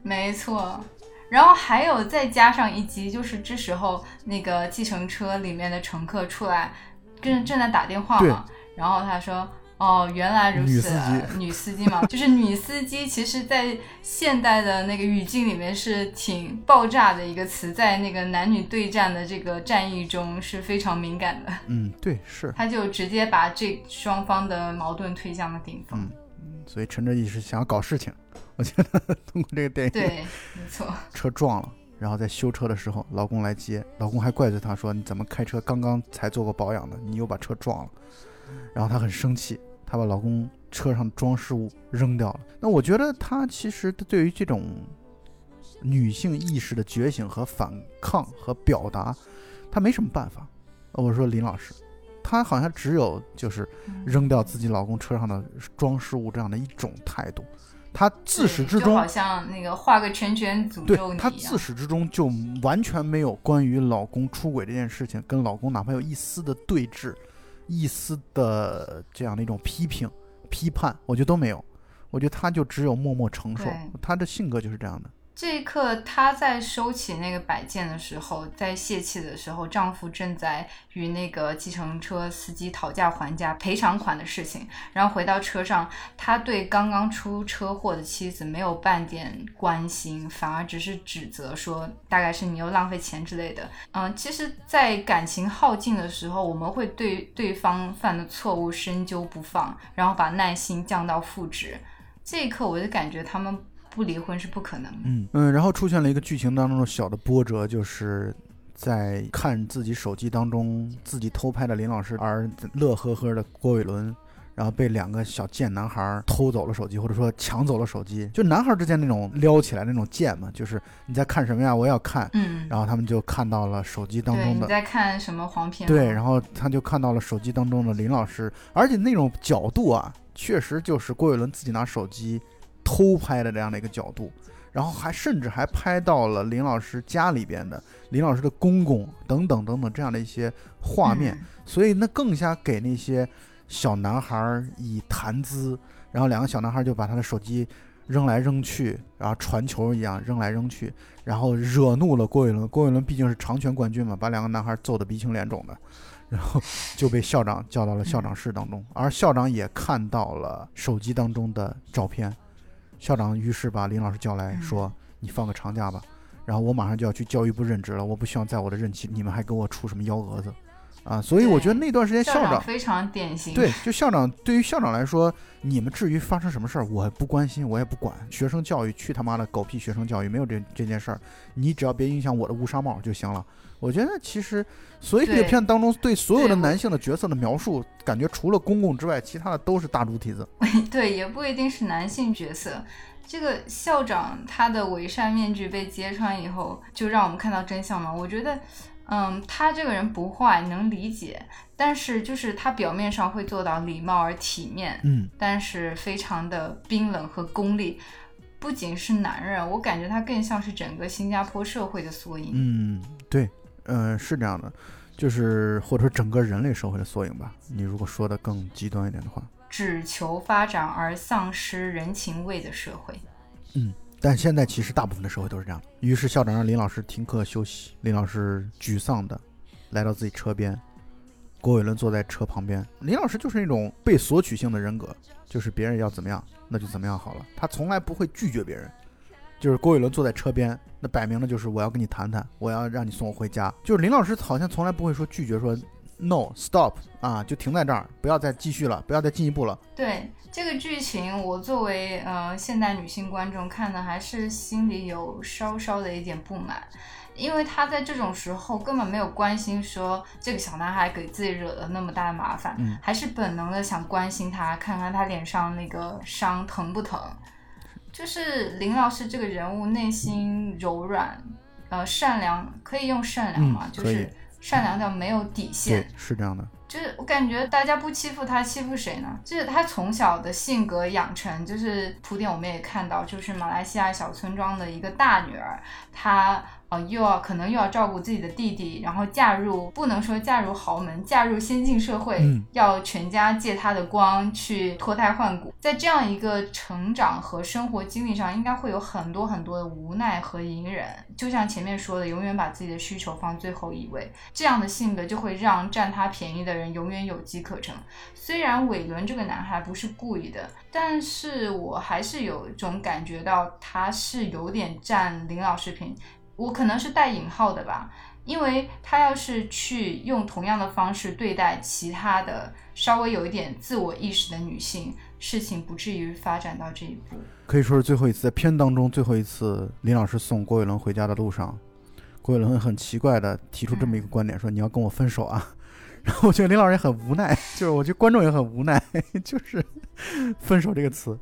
没错。然后还有再加上一集，就是这时候那个计程车里面的乘客出来，正正在打电话嘛。然后他说哦，原来如此，女司机，女司机嘛，就是女司机其实在现代的那个语境里面是挺爆炸的一个词，在那个男女对战的这个战役中是非常敏感的。嗯，对，是，他就直接把这双方的矛盾推向了顶峰。嗯，所以陈哲艺是想要搞事情，我觉得通过这个电影，对，没错，车撞了，然后在修车的时候老公来接，老公还怪罪他说你怎么开车刚刚才做过保养的，你又把车撞了，然后她很生气，她把老公车上的装饰物扔掉了。那我觉得她其实对于这种女性意识的觉醒和反抗和表达，她没什么办法。我说林老师，她好像只有就是扔掉自己老公车上的装饰物这样的一种态度。她自始至终就好像那个画个圈圈诅咒你一样。她自始至终就完全没有关于老公出轨这件事情跟老公哪怕有一丝的对峙。一丝的这样的一种批评批判，我觉得都没有，我觉得他就只有默默承受，他的性格就是这样的。这一刻他在收起那个摆件的时候，在泄气的时候，丈夫正在与那个计程车司机讨价还价赔偿款的事情，然后回到车上，他对刚刚出车祸的妻子没有半点关心，反而只是指责说大概是你又浪费钱之类的。嗯，其实在感情耗尽的时候，我们会对对方犯的错误深究不放，然后把耐心降到负值。这一刻我就感觉他们不离婚是不可能的。嗯嗯，然后出现了一个剧情当中的小的波折，就是在看自己手机当中自己偷拍的林老师而乐呵呵的郭伟伦，然后被两个小贱男孩偷走了手机，或者说抢走了手机，就男孩之间那种撩起来那种贱嘛，就是你在看什么呀，我也要看。嗯，然后他们就看到了手机当中的，对，你在看什么黄片，对，然后他就看到了手机当中的林老师，而且那种角度啊，确实就是郭伟伦自己拿手机偷拍的这样的一个角度，然后还甚至还拍到了林老师家里边的林老师的公公等等等等这样的一些画面，嗯，所以那更加给那些小男孩以谈资，然后两个小男孩就把他的手机扔来扔去，然后传球一样扔来扔去，然后惹怒了郭伟伦，郭伟伦毕竟是长拳冠军嘛，把两个男孩揍得鼻青脸肿的，然后就被校长叫到了校长室当中，而校长也看到了手机当中的照片，校长于是把林老师叫来说，你放个长假吧，然后我马上就要去教育部任职了，我不希望在我的任期你们还给我出什么幺蛾子，啊，所以我觉得那段时间校 长, 校长非常典型。对，就校长，对于校长来说，你们至于发生什么事儿，我不关心，我也不管。学生教育，去他妈的狗屁学生教育，没有这这件事儿，你只要别影响我的乌纱帽就行了。我觉得其实，所以这片当中对所有的男性的角色的描述，感觉除了公公之外，其他的都是大猪蹄子。对，也不一定是男性角色。这个校长他的伪善面具被揭穿以后，就让我们看到真相嘛。我觉得嗯，他这个人不坏，能理解，但是就是他表面上会做到礼貌而体面，嗯，但是非常的冰冷和功利。不仅是男人，我感觉他更像是整个新加坡社会的缩影。嗯，对，呃，是这样的，就是或者说整个人类社会的缩影吧，你如果说的更极端一点的话，只求发展而丧失人情味的社会。嗯，但现在其实大部分的社会都是这样的。于是校长让林老师停课休息，林老师沮丧的来到自己车边，郭伟伦坐在车旁边。林老师就是那种被索取性的人格，就是别人要怎么样那就怎么样好了，他从来不会拒绝别人。就是郭伟伦坐在车边，那摆明了就是我要跟你谈谈，我要让你送我回家。就是林老师好像从来不会说拒绝，说No, stop 啊，就停在这儿，不要再继续了，不要再进一步了。对，这个剧情我作为呃现代女性观众看的，还是心里有稍稍的一点不满，因为他在这种时候根本没有关心说这个小男孩给自己惹了那么大的麻烦、嗯、还是本能的想关心他，看看他脸上那个伤疼不疼。就是林老师这个人物内心柔软、呃、善良，可以用善良嘛、嗯、就是善良到没有底线。对，是这样的。就是我感觉大家不欺负他欺负谁呢？就是他从小的性格养成，就是普点我们也看到，就是马来西亚小村庄的一个大女儿，她、呃、又要可能又要照顾自己的弟弟，然后嫁入，不能说嫁入豪门，嫁入先进社会、嗯、要全家借她的光去脱胎换骨。在这样一个成长和生活经历上，应该会有很多很多的无奈和隐忍。就像前面说的，永远把自己的需求放最后一位，这样的性格就会让占她便宜的人人永远有机可乘。虽然伟伦这个男孩不是故意的，但是我还是有一种感觉到他是有点占林老师便宜，我可能是带引号的吧，因为他要是去用同样的方式对待其他的稍微有一点自我意识的女性，事情不至于发展到这一步。可以说是最后一次，在片当中最后一次，林老师送郭伟伦回家的路上，郭伟伦很奇怪的提出这么一个观点、嗯、说你要跟我分手啊。我觉得林老师也很无奈，就是我觉得观众也很无奈，就是分手这个词。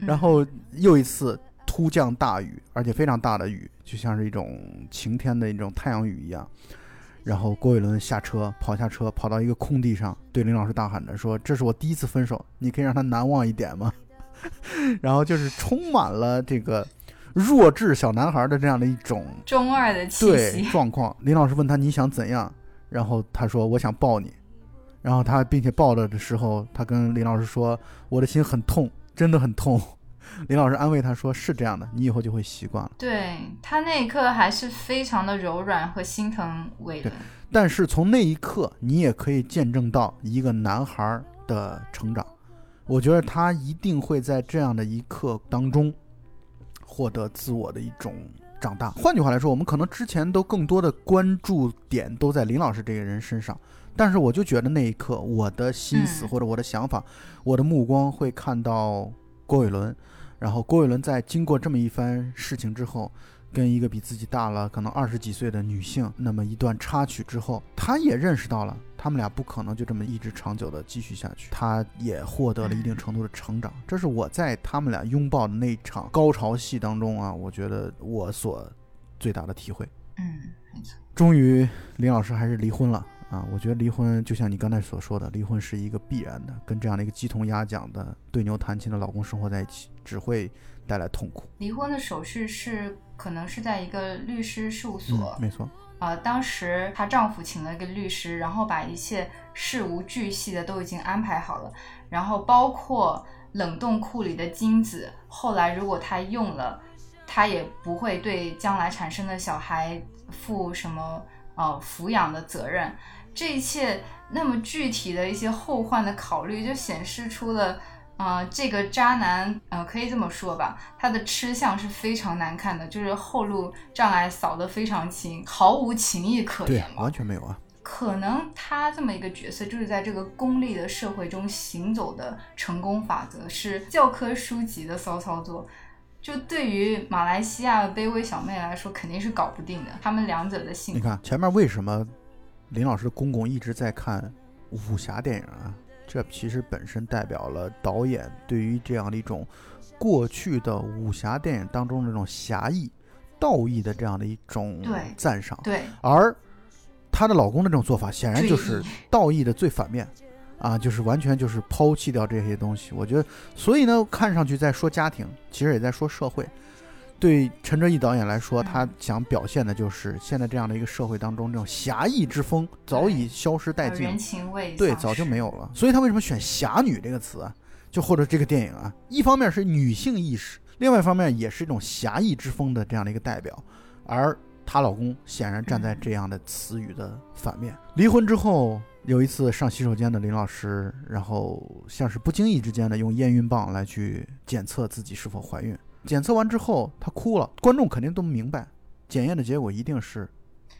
然后又一次突降大雨，而且非常大的雨，就像是一种晴天的一种太阳雨一样。然后郭伟伦下车，跑下车，跑到一个空地上，对林老师大喊着说，这是我第一次分手，你可以让他难忘一点吗？然后就是充满了这个弱智小男孩的这样的一种中二的气息，对，状况。林老师问他你想怎样，然后他说我想抱你，然后他并且抱着的时候，他跟林老师说我的心很痛，真的很痛。林老师安慰他说是这样的，你以后就会习惯了。对，他那一刻还是非常的柔软和心疼伟伦。但是从那一刻你也可以见证到一个男孩的成长，我觉得他一定会在这样的一刻当中获得自我的一种长大。换句话来说，我们可能之前都更多的关注点都在林老师这个人身上，但是我就觉得那一刻我的心思或者我的想法、嗯、我的目光会看到郭伟伦。然后郭伟伦在经过这么一番事情之后，跟一个比自己大了可能二十几岁的女性那么一段插曲之后，他也认识到了他们俩不可能就这么一直长久的继续下去，他也获得了一定程度的成长。这是我在他们俩拥抱的那场高潮戏当中啊，我觉得我所最大的体会。嗯，终于林老师还是离婚了啊！我觉得离婚就像你刚才所说的，离婚是一个必然的，跟这样的一个鸡同鸭讲的对牛弹琴的老公生活在一起，只会带来痛苦。离婚的手续是可能是在一个律师事务所、嗯、没错。呃，当时她丈夫请了一个律师，然后把一切事无巨细的都已经安排好了，然后包括冷冻库里的精子，后来如果她用了，她也不会对将来产生的小孩负什么呃抚养的责任。这一切那么具体的一些后患的考虑，就显示出了呃，这个渣男呃，可以这么说吧，他的吃相是非常难看的，就是后路障碍扫得非常清，毫无情义可言。对，完全没有啊。可能他这么一个角色就是在这个功利的社会中行走的成功法则，是教科书级的骚操作，就对于马来西亚的卑微小妹来说肯定是搞不定的，他们两者的性格。你看前面为什么林老师的公公一直在看武侠电影啊，这其实本身代表了导演对于这样的一种过去的武侠电影当中的那种侠义道义的这样的一种赞赏。 对, 对而她的老公的这种做法显然就是道义的最反面啊，就是完全就是抛弃掉这些东西。我觉得所以呢看上去在说家庭，其实也在说社会。对陈哲艺导演来说，他想表现的就是现在这样的一个社会当中，这种侠义之风早已消失殆尽，人情味对早就没有了。所以他为什么选侠女这个词啊，就或者这个电影啊，一方面是女性意识，另外一方面也是一种侠义之风的这样的一个代表。而她老公显然站在这样的词语的反面。离婚之后有一次上洗手间的林老师，然后像是不经意之间的用验孕棒来去检测自己是否怀孕，检测完之后她哭了，观众肯定都明白检验的结果一定是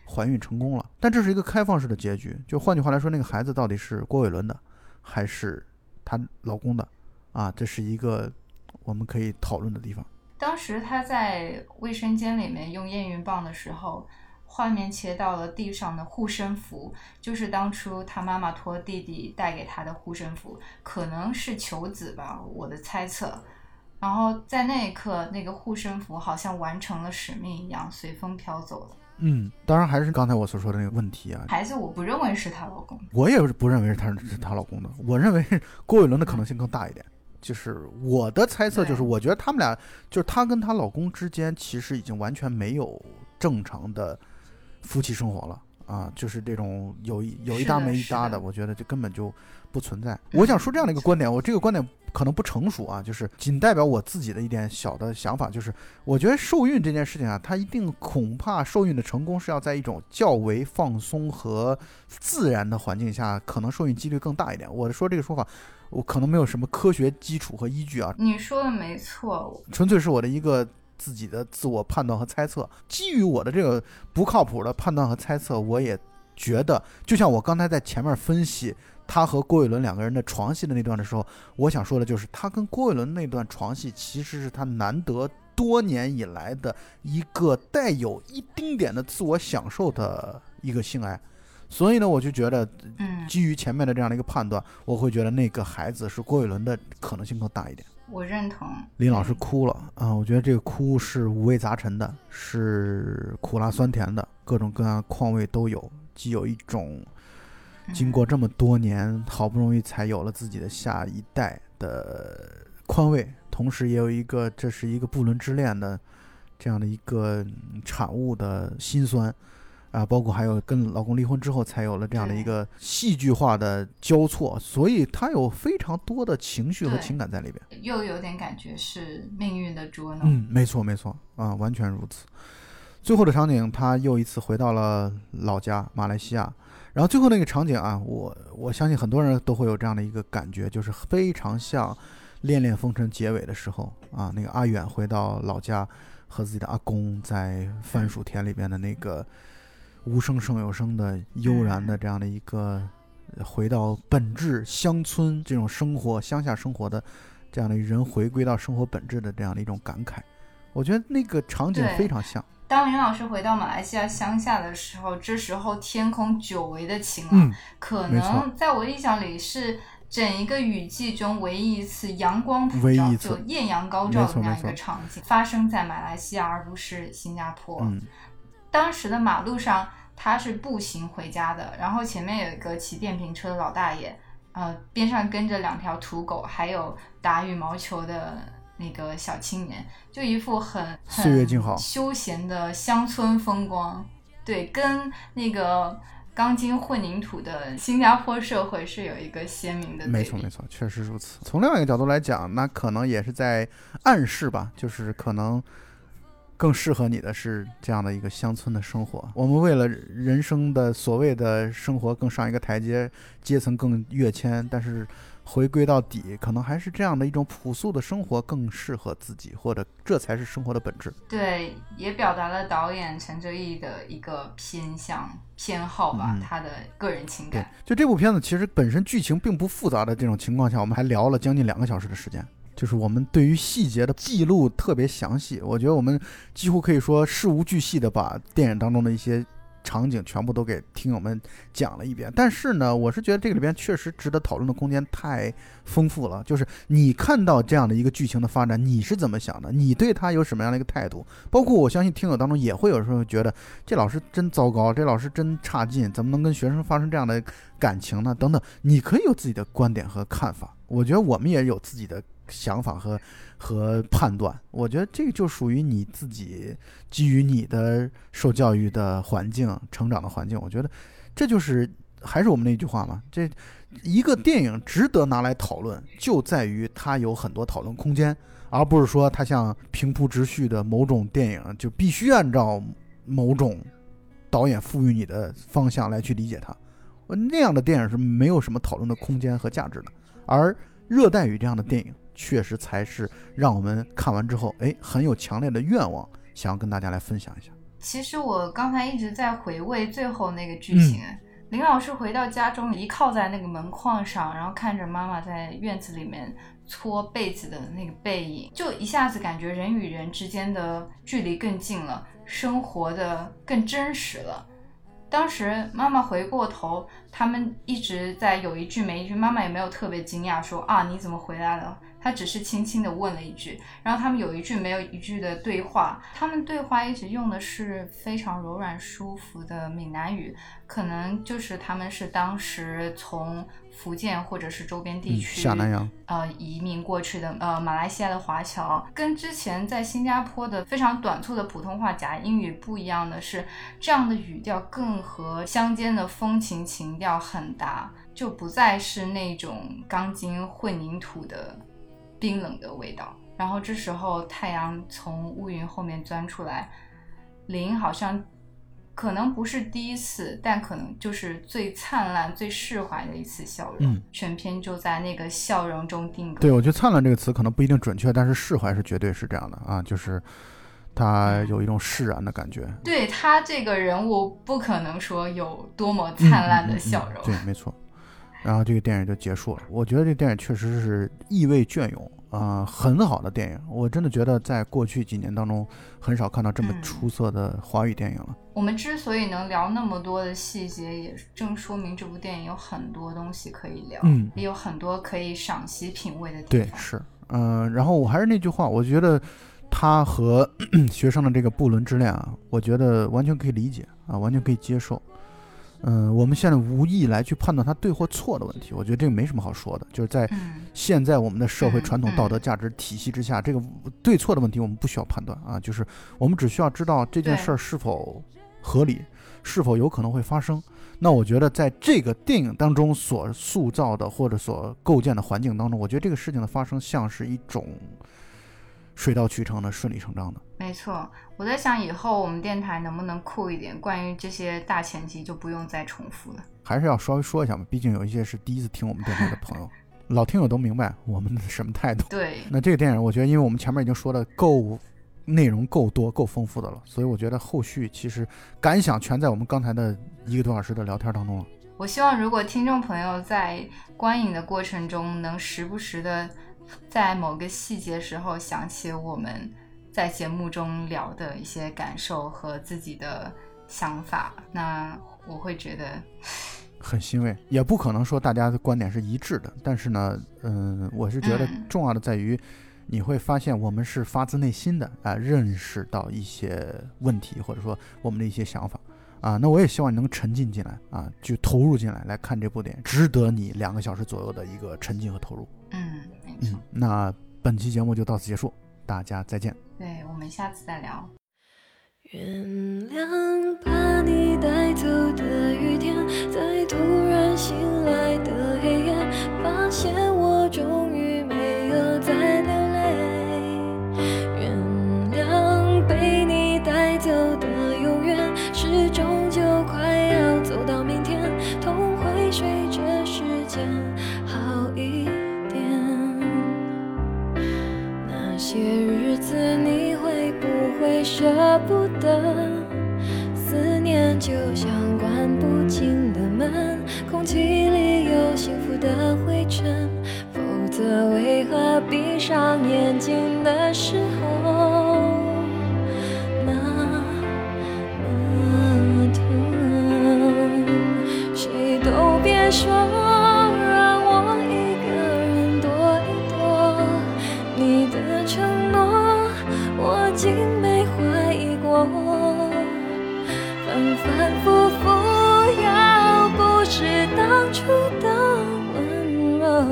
怀孕成功了，但这是一个开放式的结局，就换句话来说，那个孩子到底是郭伟伦的还是她老公的啊，这是一个我们可以讨论的地方。当时她在卫生间里面用验孕棒的时候，画面切到了地上的护身符，就是当初她妈妈托弟弟带给她的护身符，可能是求子吧，我的猜测。然后在那一刻，那个护身符好像完成了使命一样，随风飘走了。嗯，当然还是刚才我所说的那个问题啊，孩子我不认为是她老公，我也不认为是她是她老公的，我认为郭伟伦的可能性更大一点。嗯，就是我的猜测就是我觉得他们俩就是她跟她老公之间其实已经完全没有正常的夫妻生活了啊，就是这种有一有一搭没一搭 的, 的, 的我觉得这根本就不存在。嗯，我想说这样的一个观点，我这个观点可能不成熟啊，就是仅代表我自己的一点小的想法，就是我觉得受孕这件事情啊，它一定恐怕受孕的成功是要在一种较为放松和自然的环境下，可能受孕几率更大一点。我说这个说法我可能没有什么科学基础和依据啊。你说的没错，纯粹是我的一个自己的自我判断和猜测，基于我的这个不靠谱的判断和猜测，我也觉得就像我刚才在前面分析他和郭伟伦两个人的床戏的那段的时候，我想说的就是他跟郭伟伦那段床戏其实是他难得多年以来的一个带有一丁点的自我享受的一个性爱。所以呢我就觉得基于前面的这样的一个判断，我会觉得那个孩子是郭伟伦的可能性更大一点。我认同林老师哭了啊，嗯，我觉得这个哭是五味杂陈的，是苦辣酸甜的，各种各样的况味都有，既有一种经过这么多年好不容易才有了自己的下一代的宽慰，同时也有一个这是一个不伦之恋的这样的一个产物的辛酸啊，包括还有跟老公离婚之后才有了这样的一个戏剧化的交错，所以他有非常多的情绪和情感在里边，又有点感觉是命运的捉弄。嗯，没错没错啊，完全如此。最后的场景他又一次回到了老家马来西亚，然后最后那个场景啊，我我相信很多人都会有这样的一个感觉，就是非常像恋恋风尘结尾的时候啊，那个阿远回到老家和自己的阿公在番薯田里边的那个无声胜有声的悠然的这样的一个回到本质乡村这种生活乡下生活的这样的人回归到生活本质的这样的一种感慨，我觉得那个场景非常像。当林老师回到马来西亚乡下的时候，这时候天空久违的晴朗，嗯，可能在我印象里是整一个雨季中唯一一次阳光普照，就艳阳高照的那样一个场景发生在马来西亚而不是新加坡。嗯，当时的马路上他是步行回家的，然后前面有一个骑电瓶车的老大爷，呃，边上跟着两条土狗还有打羽毛球的那个小青年，就一副很很休闲的乡村风光。对，跟那个钢筋混凝土的新加坡社会是有一个鲜明的对比。没错没错，确实如此。从另外一个角度来讲，那可能也是在暗示吧，就是可能更适合你的是这样的一个乡村的生活。我们为了人生的所谓的生活更上一个台阶，阶层更跃迁，但是回归到底，可能还是这样的一种朴素的生活更适合自己，或者这才是生活的本质。对，也表达了导演陈哲艺的一个偏向偏好吧、嗯、他的个人情感。就这部片子其实本身剧情并不复杂的这种情况下，我们还聊了将近两个小时的时间，就是我们对于细节的记录特别详细。我觉得我们几乎可以说事无巨细的把电影当中的一些场景全部都给听友们讲了一遍。但是呢，我是觉得这个里边确实值得讨论的空间太丰富了，就是你看到这样的一个剧情的发展，你是怎么想的，你对它有什么样的一个态度，包括我相信听友当中也会有时候觉得这老师真糟糕，这老师真差劲，怎么能跟学生发生这样的感情呢等等，你可以有自己的观点和看法。我觉得我们也有自己的想法和和判断，我觉得这个就属于你自己，基于你的受教育的环境、成长的环境。我觉得这就是还是我们那句话嘛，这一个电影值得拿来讨论，就在于它有很多讨论空间，而不是说它像平铺直叙的某种电影就必须按照某种导演赋予你的方向来去理解它。那样的电影是没有什么讨论的空间和价值的，而热带雨这样的电影。确实才是让我们看完之后，哎，很有强烈的愿望，想要跟大家来分享一下。其实我刚才一直在回味最后那个剧情、嗯、林老师回到家中，一靠在那个门框上，然后看着妈妈在院子里面搓被子的那个背影，就一下子感觉人与人之间的距离更近了，生活的更真实了。当时妈妈回过头，他们一直在有一句没一句，妈妈也没有特别惊讶说啊你怎么回来了，她只是轻轻地问了一句，然后他们有一句没有一句的对话。他们对话一直用的是非常柔软舒服的闽南语，可能就是他们是当时从福建或者是周边地区、嗯、下南洋呃移民过去的呃马来西亚的华侨。跟之前在新加坡的非常短促的普通话夹英语不一样的是，这样的语调更和乡间的风情情调很搭，就不再是那种钢筋混凝土的冰冷的味道。然后这时候太阳从乌云后面钻出来，林好像可能不是第一次，但可能就是最灿烂最释怀的一次笑容、嗯、全篇就在那个笑容中定格。对，我觉得灿烂这个词可能不一定准确，但是释怀是绝对是这样的啊，就是他有一种释然的感觉。对，他这个人物不可能说有多么灿烂的笑容、嗯嗯嗯嗯、对，没错。然后这个电影就结束了。我觉得这个电影确实是意味隽永啊、呃，很好的电影。我真的觉得在过去几年当中很少看到这么出色的华语电影了、嗯、我们之所以能聊那么多的细节，也正说明这部电影有很多东西可以聊、嗯、也有很多可以赏析品味的地方。对，是嗯、呃，然后我还是那句话，我觉得他和咳咳学生的这个不伦之恋啊，我觉得完全可以理解啊，完全可以接受。嗯，我们现在无意来去判断它对或错的问题，我觉得这个没什么好说的。就是在现在我们的社会传统道德价值体系之下，这个对错的问题我们不需要判断啊，就是我们只需要知道这件事是否合理，是否有可能会发生。那我觉得在这个电影当中所塑造的或者所构建的环境当中，我觉得这个事情的发生像是一种水到渠成的顺理成章的。没错，我在想以后我们电台能不能酷一点，关于这些大前提就不用再重复了，还是要稍微说一下嘛，毕竟有一些是第一次听我们电台的朋友老听友都明白我们什么态度。对，那这个电影我觉得因为我们前面已经说的够内容够多够丰富的了，所以我觉得后续其实感想全在我们刚才的一个多小时的聊天当中了。我希望如果听众朋友在观影的过程中能时不时的在某个细节时候想起我们在节目中聊的一些感受和自己的想法，那我会觉得很欣慰。也不可能说大家的观点是一致的，但是呢，嗯，我是觉得重要的在于你会发现我们是发自内心的啊，认识到一些问题或者说我们的一些想法啊。那我也希望你能沉浸进来啊，就投入进来来看这部电影，值得你两个小时左右的一个沉浸和投入。嗯，没错。嗯，那本期节目就到此结束，大家再见。对，我们下次再聊。原谅把你带走的雨天，在突然醒来的黑夜，发现我终于没有再流泪。原谅被你带走的永远，是终究快要走到明天，痛会随着时间好一点。些日子你会不会舍不得？思念就像关不紧的门，空气里有幸福的灰尘，否则为何闭上眼睛的时候那么疼？谁都别说竟没怀疑过，反反复复要不是当初的温柔，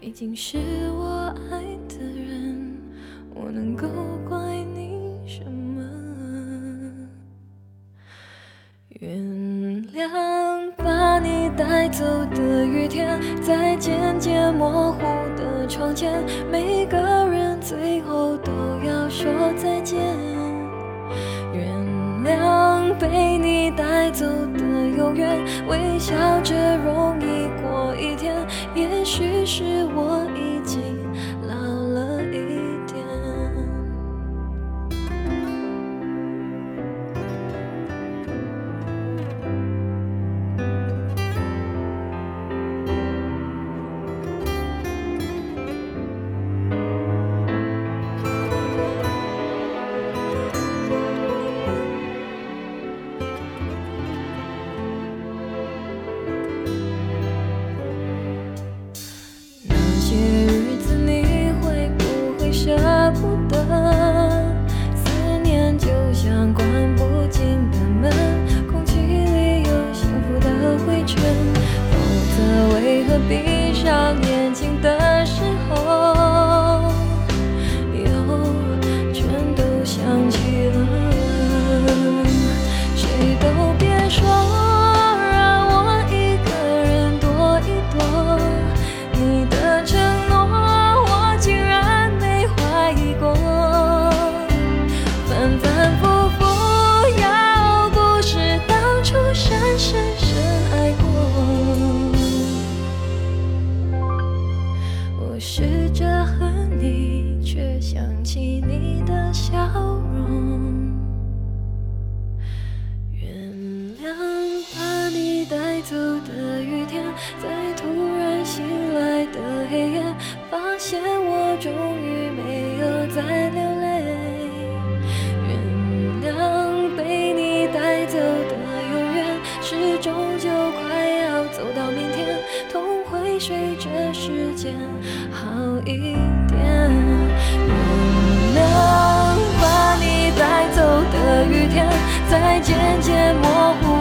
毕竟是我爱的人，我能够怪你什么？原谅把你带走的雨天，在渐渐模糊的窗前，每个人最后都要说再见。原谅被你带走的永远，微笑着容易过一天，也许是我已经老了一点。闭上眼睛的时候又全都想起了，谁都别说让我一个人躲一躲，你的承诺我竟然没怀疑过，反反复复要不是当初深深深爱过，我试着恨你，却想起你的笑容。原谅把你带走的雨天，在突然醒来的黑夜，发现我终于没有再流泪。原谅被你带走的永远，是终究快要走到明天，痛会随着时间好一点。原谅把你带走的雨天，在渐渐模糊